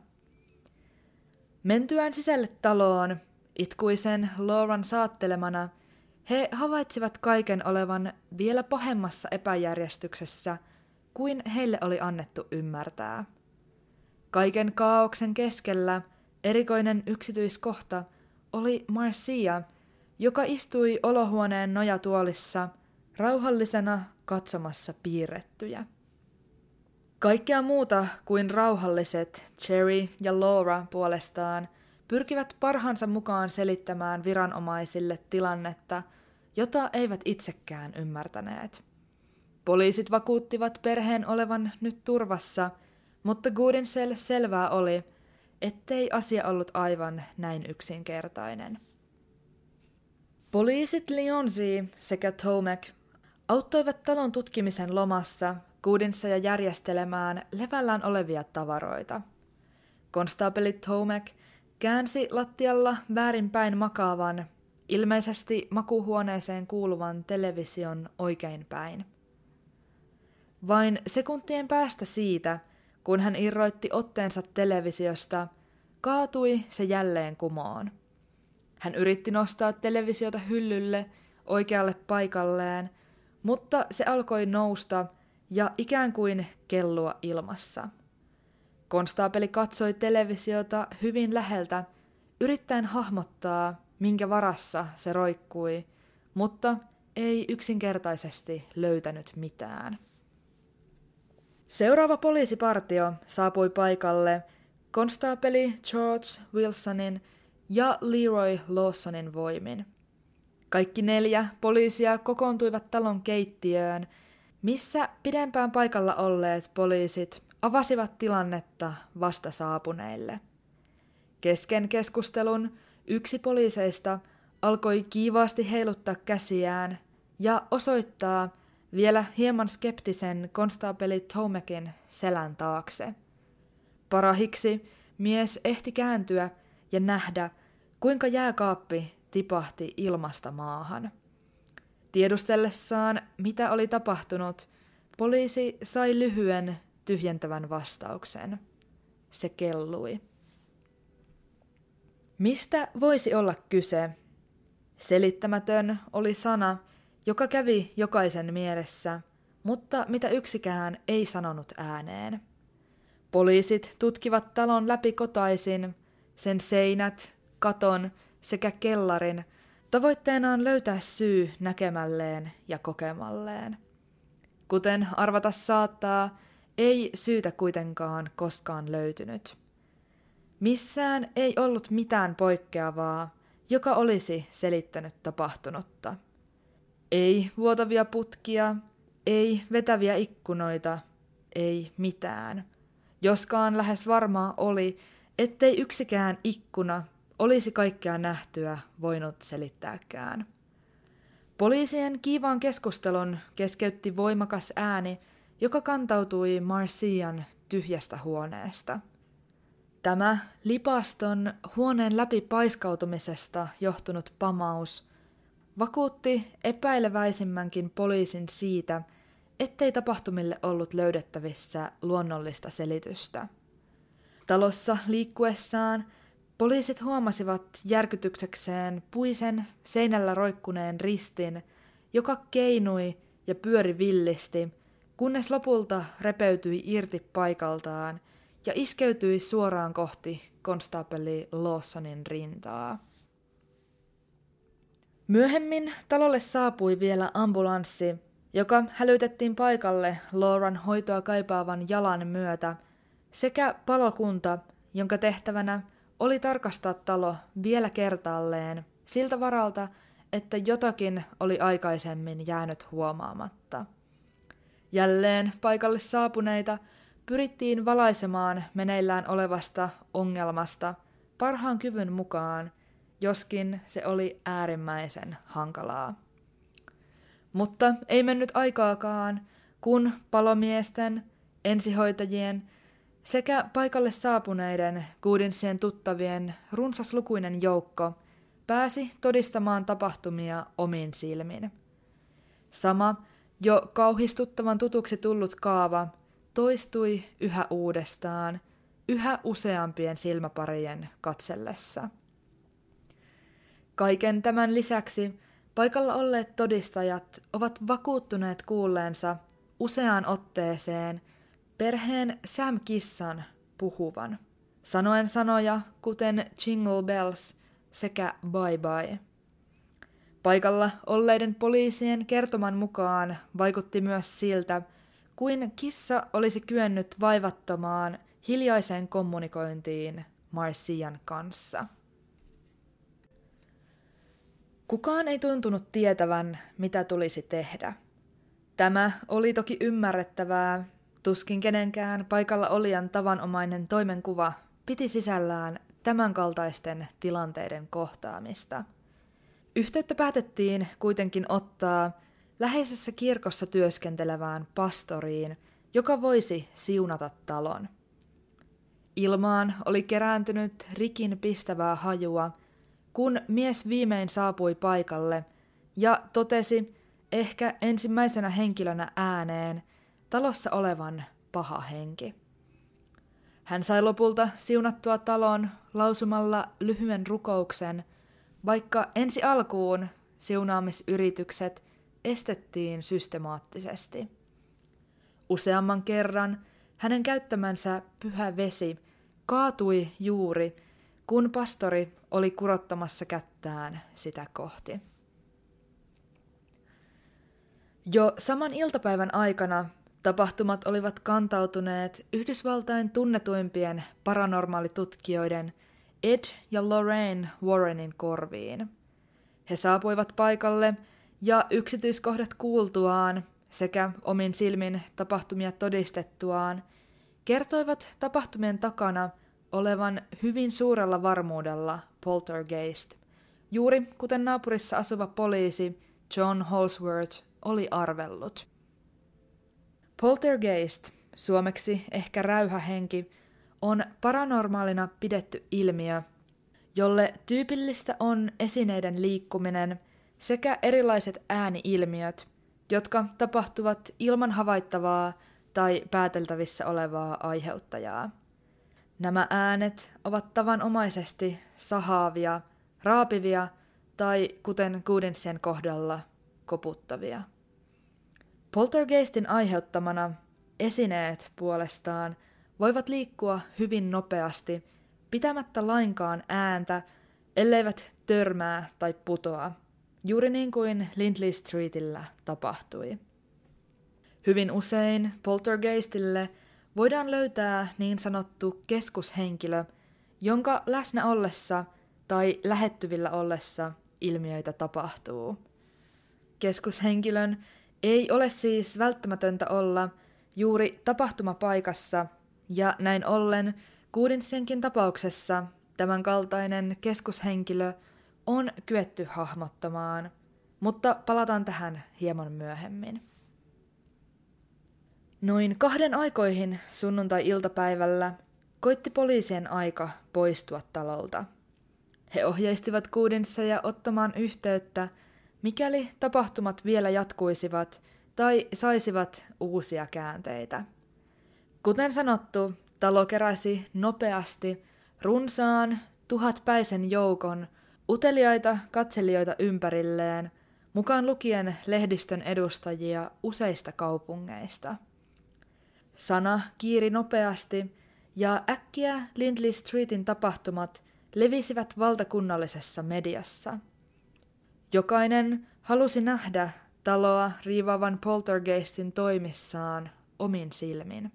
Mentyään sisälle taloon, itkuisen Lauran saattelemana, he havaitsivat kaiken olevan vielä pahemmassa epäjärjestyksessä kuin heille oli annettu ymmärtää. Kaiken kaaoksen keskellä erikoinen yksityiskohta oli Marcia, joka istui olohuoneen nojatuolissa rauhallisena katsomassa piirrettyjä. Kaikkea muuta kuin rauhalliset Cherry ja Laura puolestaan pyrkivät parhaansa mukaan selittämään viranomaisille tilannetta, jota eivät itsekään ymmärtäneet. Poliisit vakuuttivat perheen olevan nyt turvassa, mutta Goodinselle selvää oli, ettei asia ollut aivan näin yksinkertainen. Poliisit Leonzi sekä Tomek auttoivat talon tutkimisen lomassa Goodinsia ja järjestelemään levällään olevia tavaroita. Konstaapeli Tomek käänsi lattialla väärinpäin makaavan, ilmeisesti makuuhuoneeseen kuuluvan television oikeinpäin. Vain sekuntien päästä siitä, kun hän irroitti otteensa televisiosta, kaatui se jälleen kumoon. Hän yritti nostaa televisiota hyllylle oikealle paikalleen, mutta se alkoi nousta ja ikään kuin kellua ilmassa. Konstaapeli katsoi televisiota hyvin läheltä, yrittäen hahmottaa, minkä varassa se roikkui, mutta ei yksinkertaisesti löytänyt mitään. Seuraava poliisipartio saapui paikalle konstaapeli George Wilsonin ja Leroy Lawsonin voimin. Kaikki neljä poliisia kokoontuivat talon keittiöön, missä pidempään paikalla olleet poliisit avasivat tilannetta vasta saapuneille. Kesken keskustelun yksi poliiseista alkoi kiivaasti heiluttaa käsiään ja osoittaa vielä hieman skeptisen konstaapeli Tomekin selän taakse. Parahiksi mies ehti kääntyä ja nähdä, kuinka jääkaappi tipahti ilmasta maahan. Tiedustellessaan, mitä oli tapahtunut, poliisi sai lyhyen, tyhjentävän vastauksen. Se kellui. Mistä voisi olla kyse? Selittämätön oli sana, joka kävi jokaisen mielessä, mutta mitä yksikään ei sanonut ääneen. Poliisit tutkivat talon läpikotaisin, sen seinät, katon sekä kellarin, tavoitteenaan löytää syy näkemälleen ja kokemalleen. Kuten arvata saattaa, ei syytä kuitenkaan koskaan löytynyt. Missään ei ollut mitään poikkeavaa, joka olisi selittänyt tapahtunutta. Ei vuotavia putkia, ei vetäviä ikkunoita, ei mitään. Joskaan lähes varmaa oli, ettei yksikään ikkuna olisi kaikkea nähtyä voinut selittääkään. Poliisien kiivaan keskustelun keskeytti voimakas ääni, joka kantautui Marcian tyhjästä huoneesta. Tämä lipaston huoneen läpi paiskautumisesta johtunut pamaus vakuutti epäileväisimmänkin poliisin siitä, ettei tapahtumille ollut löydettävissä luonnollista selitystä. Talossa liikkuessaan poliisit huomasivat järkytyksekseen puisen seinällä roikkuneen ristin, joka keinui ja pyöri villisti, kunnes lopulta repeytyi irti paikaltaan ja iskeytyi suoraan kohti konstaapeli Lawsonin rintaa. Myöhemmin talolle saapui vielä ambulanssi, joka hälytettiin paikalle Lauran hoitoa kaipaavan jalan myötä, sekä palokunta, jonka tehtävänä oli tarkastaa talo vielä kertaalleen siltä varalta, että jotakin oli aikaisemmin jäänyt huomaamatta. Jälleen paikalle saapuneita pyrittiin valaisemaan meneillään olevasta ongelmasta parhaan kyvyn mukaan, joskin se oli äärimmäisen hankalaa. Mutta ei mennyt aikaakaan, kun palomiesten, ensihoitajien sekä paikalle saapuneiden Goodinsien tuttavien runsaslukuinen joukko pääsi todistamaan tapahtumia omin silmin. Sama, jo kauhistuttavan tutuksi tullut kaava toistui yhä uudestaan, yhä useampien silmäparien katsellessa. Kaiken tämän lisäksi paikalla olleet todistajat ovat vakuuttuneet kuulleensa useaan otteeseen perheen Sam-kissan puhuvan, sanoen sanoja kuten Jingle Bells sekä Bye Bye. Paikalla olleiden poliisien kertoman mukaan vaikutti myös siltä, kuin kissa olisi kyennyt vaivattomaan hiljaiseen kommunikointiin Marcian kanssa. Kukaan ei tuntunut tietävän, mitä tulisi tehdä. Tämä oli toki ymmärrettävää, tuskin kenenkään paikalla olijan tavanomainen toimenkuva piti sisällään tämänkaltaisten tilanteiden kohtaamista. Yhteyttä päätettiin kuitenkin ottaa läheisessä kirkossa työskentelevään pastoriin, joka voisi siunata talon. Ilmaan oli kerääntynyt rikin pistävää hajua, kun mies viimein saapui paikalle ja totesi ehkä ensimmäisenä henkilönä ääneen talossa olevan paha henki. Hän sai lopulta siunattua talon lausumalla lyhyen rukouksen, vaikka ensi alkuun siunaamisyritykset estettiin systemaattisesti. Useamman kerran hänen käyttämänsä pyhä vesi kaatui juuri, kun pastori oli kurottamassa kättään sitä kohti. Jo saman iltapäivän aikana tapahtumat olivat kantautuneet Yhdysvaltain tunnetuimpien paranormaalitutkijoiden Ed ja Lorraine Warrenin korviin. He saapuivat paikalle ja yksityiskohdat kuultuaan sekä omin silmin tapahtumia todistettuaan kertoivat tapahtumien takana olevan hyvin suurella varmuudella poltergeist, juuri kuten naapurissa asuva poliisi John Holzworth oli arvellut. Poltergeist, suomeksi ehkä räyhähenki, on paranormaalina pidetty ilmiö, jolle tyypillistä on esineiden liikkuminen sekä erilaiset ääni-ilmiöt, jotka tapahtuvat ilman havaittavaa tai pääteltävissä olevaa aiheuttajaa. Nämä äänet ovat tavanomaisesti sahaavia, raapivia tai, kuten Goodinsin kohdalla, koputtavia. Poltergeistin aiheuttamana esineet puolestaan voivat liikkua hyvin nopeasti, pitämättä lainkaan ääntä, elleivät törmää tai putoa, juuri niin kuin Lindley Streetillä tapahtui. Hyvin usein poltergeistille voidaan löytää niin sanottu keskushenkilö, jonka läsnä ollessa tai lähettyvillä ollessa ilmiöitä tapahtuu. Keskushenkilön ei ole siis välttämätöntä olla juuri tapahtumapaikassa, ja näin ollen Goodinsinkin tapauksessa tämän kaltainen keskushenkilö on kyetty hahmottamaan, mutta palataan tähän hieman myöhemmin. Noin kahden aikoihin sunnuntai-iltapäivällä koitti poliisien aika poistua talolta. He ohjeistivat Goodinsia ottamaan yhteyttä, mikäli tapahtumat vielä jatkuisivat tai saisivat uusia käänteitä. Kuten sanottu, talo keräsi nopeasti runsaan tuhatpäisen joukon uteliaita katselijoita ympärilleen, mukaan lukien lehdistön edustajia useista kaupungeista. Sana kiiri nopeasti, ja äkkiä Lindley Streetin tapahtumat levisivät valtakunnallisessa mediassa. Jokainen halusi nähdä taloa riivaavan poltergeistin toimissaan omin silmin.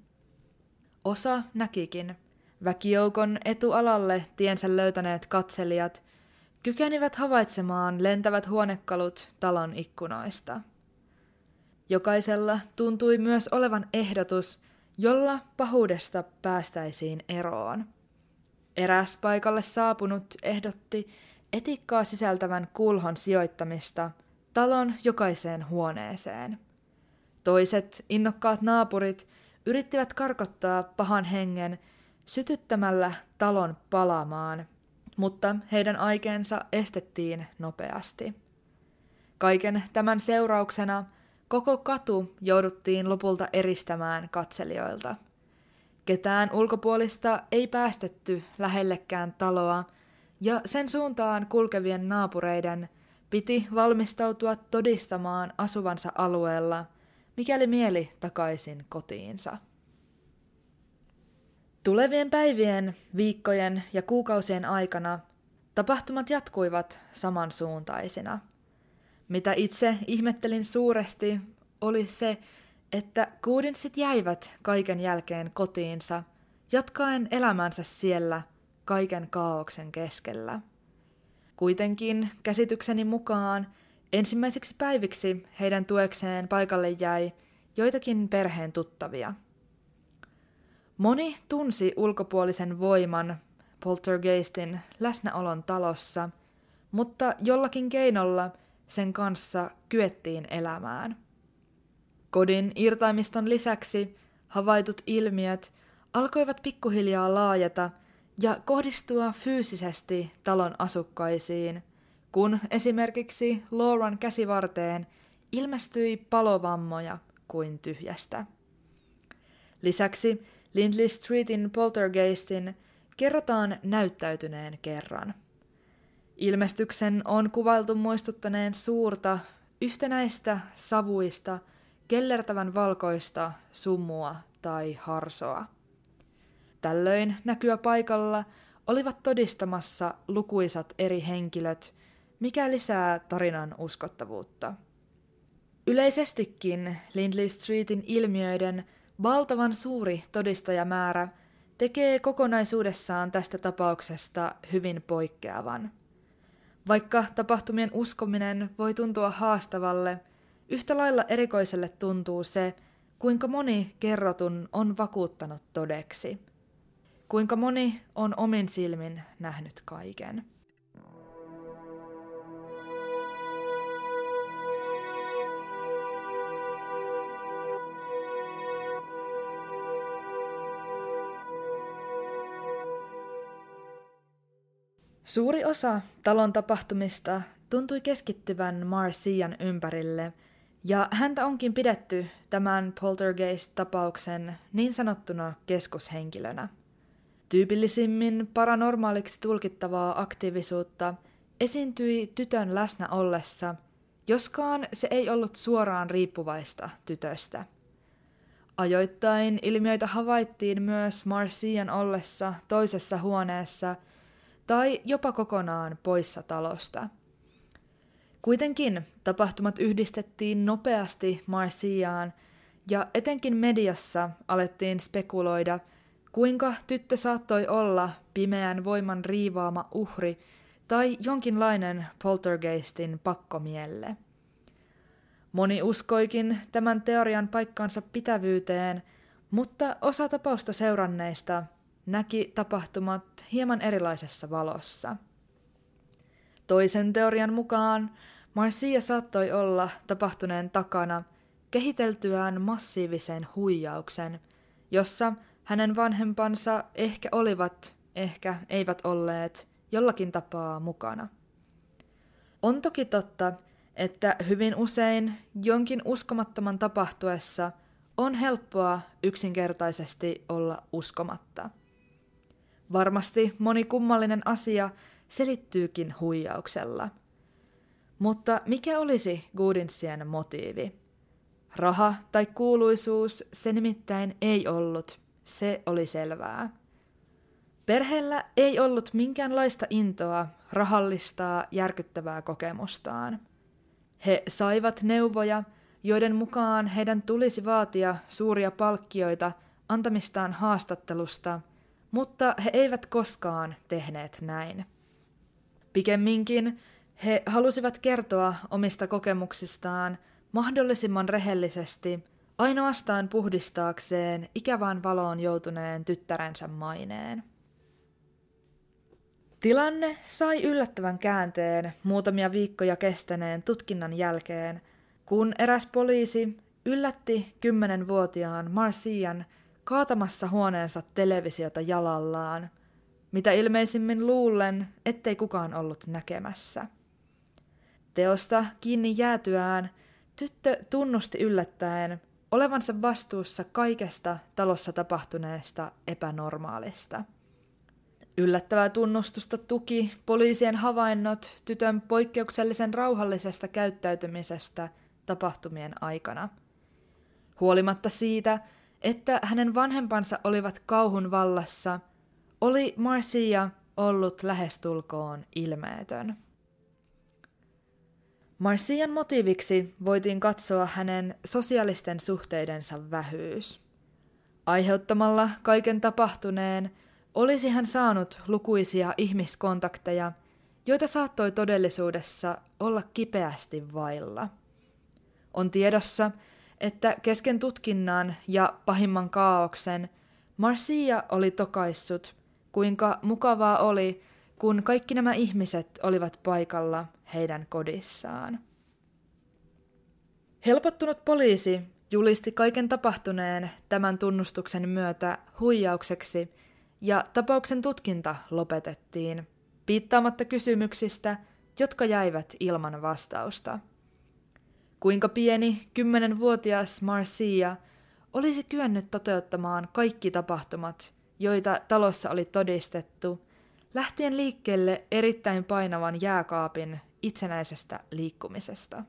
Osa näkikin. Väkijoukon etualalle tiensä löytäneet katselijat kykenivät havaitsemaan lentävät huonekalut talon ikkunoista. Jokaisella tuntui myös olevan ehdotus, jolla pahuudesta päästäisiin eroon. Eräs paikalle saapunut ehdotti etikkaa sisältävän kulhon sijoittamista talon jokaiseen huoneeseen. Toiset innokkaat naapurit yrittivät karkottaa pahan hengen sytyttämällä talon palamaan, mutta heidän aikeensa estettiin nopeasti. Kaiken tämän seurauksena koko katu jouduttiin lopulta eristämään katselijoilta. Ketään ulkopuolista ei päästetty lähellekään taloa, ja sen suuntaan kulkevien naapureiden piti valmistautua todistamaan asuvansa alueella, mikäli mieli takaisin kotiinsa. Tulevien päivien, viikkojen ja kuukausien aikana tapahtumat jatkuivat samansuuntaisina. Mitä itse ihmettelin suuresti, oli se, että Goodinsit jäivät kaiken jälkeen kotiinsa, jatkaen elämänsä siellä kaiken kaaoksen keskellä. Kuitenkin käsitykseni mukaan ensimmäiseksi päiviksi heidän tuekseen paikalle jäi joitakin perheen tuttavia. Moni tunsi ulkopuolisen voiman, poltergeistin, läsnäolon talossa, mutta jollakin keinolla sen kanssa kyettiin elämään. Kodin irtaimiston lisäksi havaitut ilmiöt alkoivat pikkuhiljaa laajeta ja kohdistua fyysisesti talon asukkaisiin, kun esimerkiksi Lauran käsivarteen ilmestyi palovammoja kuin tyhjästä. Lisäksi Lindley Streetin poltergeistin kerrotaan näyttäytyneen kerran. Ilmestyksen on kuvailtu muistuttaneen suurta, yhtenäistä, savuista, kellertävän valkoista sumua tai harsoa. Tällöin näkyä paikalla olivat todistamassa lukuisat eri henkilöt, mikä lisää tarinan uskottavuutta. Yleisestikin Lindley Streetin ilmiöiden valtavan suuri todistajamäärä tekee kokonaisuudessaan tästä tapauksesta hyvin poikkeavan. Vaikka tapahtumien uskominen voi tuntua haastavalle, yhtä lailla erikoiselle tuntuu se, kuinka moni kerrotun on vakuuttanut todeksi. Kuinka moni on omin silmin nähnyt kaiken. Suuri osa talon tapahtumista tuntui keskittyvän Marcian ympärille, ja häntä onkin pidetty tämän poltergeist-tapauksen niin sanottuna keskushenkilönä. Tyypillisimmin paranormaaliksi tulkittavaa aktiivisuutta esiintyi tytön läsnä ollessa, joskaan se ei ollut suoraan riippuvaista tytöstä. Ajoittain ilmiöitä havaittiin myös Marcian ollessa toisessa huoneessa tai jopa kokonaan poissa talosta. Kuitenkin tapahtumat yhdistettiin nopeasti Marciaan, ja etenkin mediassa alettiin spekuloida, kuinka tyttö saattoi olla pimeän voiman riivaama uhri tai jonkinlainen poltergeistin pakkomielle. Moni uskoikin tämän teorian paikkansa pitävyyteen, mutta osa tapausta seuranneista näki tapahtumat hieman erilaisessa valossa. Toisen teorian mukaan Marcia saattoi olla tapahtuneen takana kehiteltyään massiivisen huijauksen, jossa hänen vanhempansa ehkä olivat, ehkä eivät olleet jollakin tapaa mukana. On toki totta, että hyvin usein jonkin uskomattoman tapahtuessa on helppoa yksinkertaisesti olla uskomatta. Varmasti moni kummallinen asia selittyykin huijauksella. Mutta mikä olisi Goodinsien motiivi? Raha tai kuuluisuus se nimittäin ei ollut, se oli selvää. Perheellä ei ollut minkäänlaista intoa rahallistaa järkyttävää kokemustaan. He saivat neuvoja, joiden mukaan heidän tulisi vaatia suuria palkkioita antamistaan haastattelusta, mutta he eivät koskaan tehneet näin. Pikemminkin he halusivat kertoa omista kokemuksistaan mahdollisimman rehellisesti, ainoastaan puhdistaakseen ikävään valoon joutuneen tyttärensä maineen. Tilanne sai yllättävän käänteen muutamia viikkoja kestäneen tutkinnan jälkeen, kun eräs poliisi yllätti kymmenvuotiaan Marcian kaatamassa huoneensa televisiota jalallaan, mitä ilmeisimmin luullen, ettei kukaan ollut näkemässä. Teosta kiinni jäätyään tyttö tunnusti yllättäen olevansa vastuussa kaikesta talossa tapahtuneesta epänormaalista. Yllättävää tunnustusta tuki poliisien havainnot tytön poikkeuksellisen rauhallisesta käyttäytymisestä tapahtumien aikana. Huolimatta siitä, että hänen vanhempansa olivat kauhun vallassa, oli Marcia ollut lähestulkoon ilmeetön. Marcian motiiviksi voitiin katsoa hänen sosiaalisten suhteidensa vähyys. Aiheuttamalla kaiken tapahtuneen olisi hän saanut lukuisia ihmiskontakteja, joita saattoi todellisuudessa olla kipeästi vailla. On tiedossa, että kesken tutkinnan ja pahimman kaaoksen Marcia oli tokaissut, kuinka mukavaa oli, kun kaikki nämä ihmiset olivat paikalla heidän kodissaan. Helpottunut poliisi julisti kaiken tapahtuneen tämän tunnustuksen myötä huijaukseksi, ja tapauksen tutkinta lopetettiin, piittaamatta kysymyksistä, jotka jäivät ilman vastausta. Kuinka pieni kymmenvuotias Marcia olisi kyennyt toteuttamaan kaikki tapahtumat, joita talossa oli todistettu, lähtien liikkeelle erittäin painavan jääkaapin itsenäisestä liikkumisesta.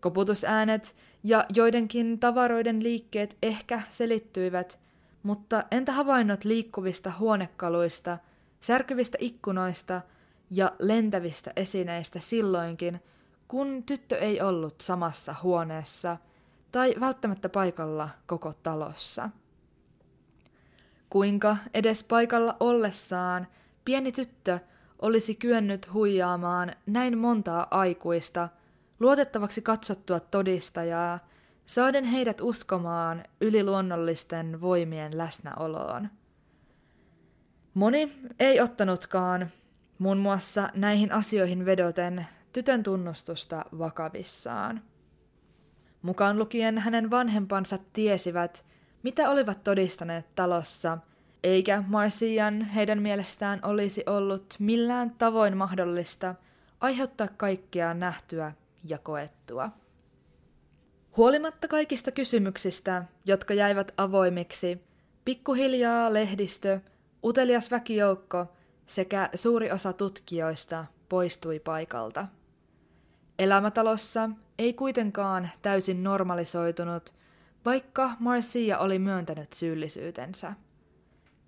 Koputusäänet ja joidenkin tavaroiden liikkeet ehkä selittyivät, mutta entä havainnot liikkuvista huonekaluista, särkyvistä ikkunoista ja lentävistä esineistä silloinkin, kun tyttö ei ollut samassa huoneessa tai välttämättä paikalla koko talossa? Kuinka edes paikalla ollessaan pieni tyttö olisi kyennyt huijaamaan näin montaa aikuista, luotettavaksi katsottua todistajaa, saaden heidät uskomaan yliluonnollisten voimien läsnäoloon. Moni ei ottanutkaan, muun muassa näihin asioihin vedoten, tytön tunnustusta vakavissaan. Mukaan lukien hänen vanhempansa tiesivät, mitä olivat todistaneet talossa, eikä Marcian heidän mielestään olisi ollut millään tavoin mahdollista aiheuttaa kaikkea nähtyä ja koettua. Huolimatta kaikista kysymyksistä, jotka jäivät avoimiksi, pikkuhiljaa lehdistö, utelias väkijoukko sekä suuri osa tutkijoista poistui paikalta. Elämätalossa ei kuitenkaan täysin normalisoitunut, vaikka Marcia oli myöntänyt syyllisyytensä.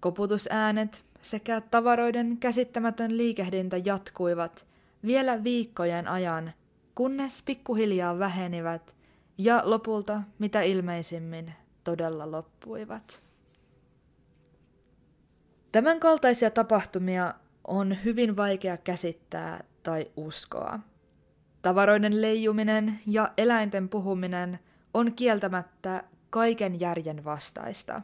Koputusäänet sekä tavaroiden käsittämätön liikehdintä jatkuivat vielä viikkojen ajan, kunnes pikkuhiljaa vähenivät ja lopulta mitä ilmeisimmin todella loppuivat. Tämän kaltaisia tapahtumia on hyvin vaikea käsittää tai uskoa. Tavaroiden leijuminen ja eläinten puhuminen on kieltämättä kaiken järjen vastaista.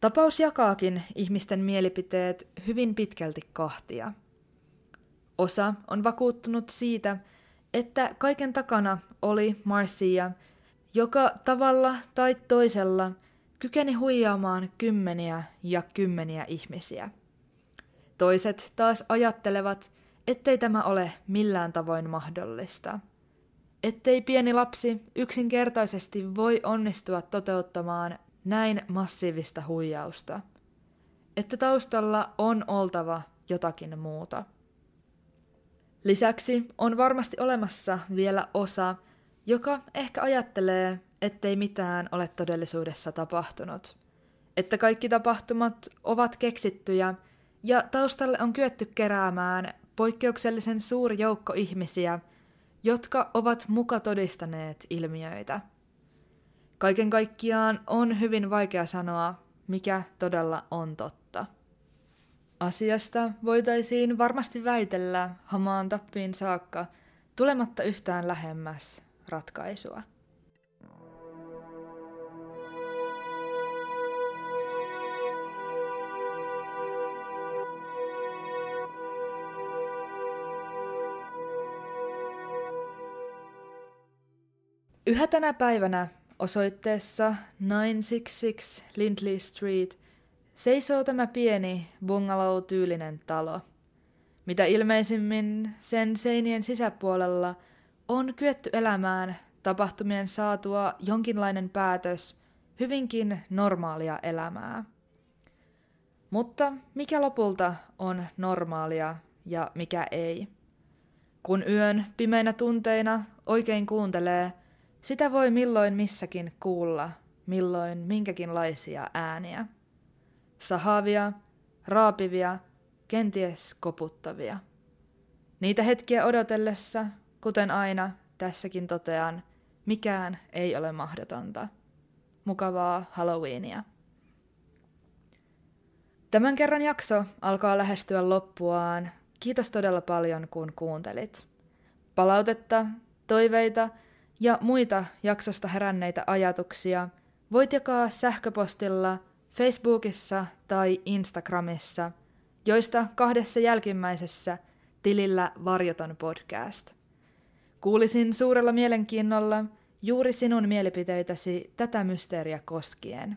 Tapaus jakaakin ihmisten mielipiteet hyvin pitkälti kahtia. Osa on vakuuttunut siitä, että kaiken takana oli Marcia, joka tavalla tai toisella kykeni huijaamaan kymmeniä ja kymmeniä ihmisiä. Toiset taas ajattelevat, ettei tämä ole millään tavoin mahdollista. Ettei pieni lapsi yksinkertaisesti voi onnistua toteuttamaan näin massiivista huijausta. Että taustalla on oltava jotakin muuta. Lisäksi on varmasti olemassa vielä osa, joka ehkä ajattelee, ettei mitään ole todellisuudessa tapahtunut. Että kaikki tapahtumat ovat keksittyjä ja taustalle on kyetty keräämään poikkeuksellisen suuri joukko ihmisiä, jotka ovat muka todistaneet ilmiöitä. Kaiken kaikkiaan on hyvin vaikea sanoa, mikä todella on totta. Asiasta voitaisiin varmasti väitellä hamaan tappiin saakka, tulematta yhtään lähemmäs ratkaisua. Yhä tänä päivänä osoitteessa yhdeksänsataakuusikymmentäkuusi Lindley Street seisoo tämä pieni bungalow-tyylinen talo. Mitä ilmeisimmin sen seinien sisäpuolella on kyetty elämään tapahtumien saatua jonkinlainen päätös hyvinkin normaalia elämää. Mutta mikä lopulta on normaalia ja mikä ei? Kun yön pimeinä tunteina oikein kuuntelee, sitä voi milloin missäkin kuulla, milloin minkäkinlaisia ääniä. Sahavia, raapivia, kenties koputtavia. Niitä hetkiä odotellessa, kuten aina tässäkin totean, mikään ei ole mahdotonta. Mukavaa Halloweenia. Tämän kerran jakso alkaa lähestyä loppuaan. Kiitos todella paljon, kun kuuntelit. Palautetta, toiveita ja muita jaksosta heränneitä ajatuksia voit jakaa sähköpostilla, Facebookissa tai Instagramissa, joista kahdessa jälkimmäisessä tilillä Varjoton podcast. Kuulisin suurella mielenkiinnolla juuri sinun mielipiteitäsi tätä mysteeriä koskien.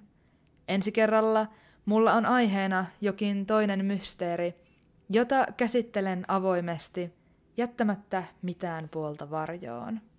Ensi kerralla mulla on aiheena jokin toinen mysteeri, jota käsittelen avoimesti, jättämättä mitään puolta varjoon.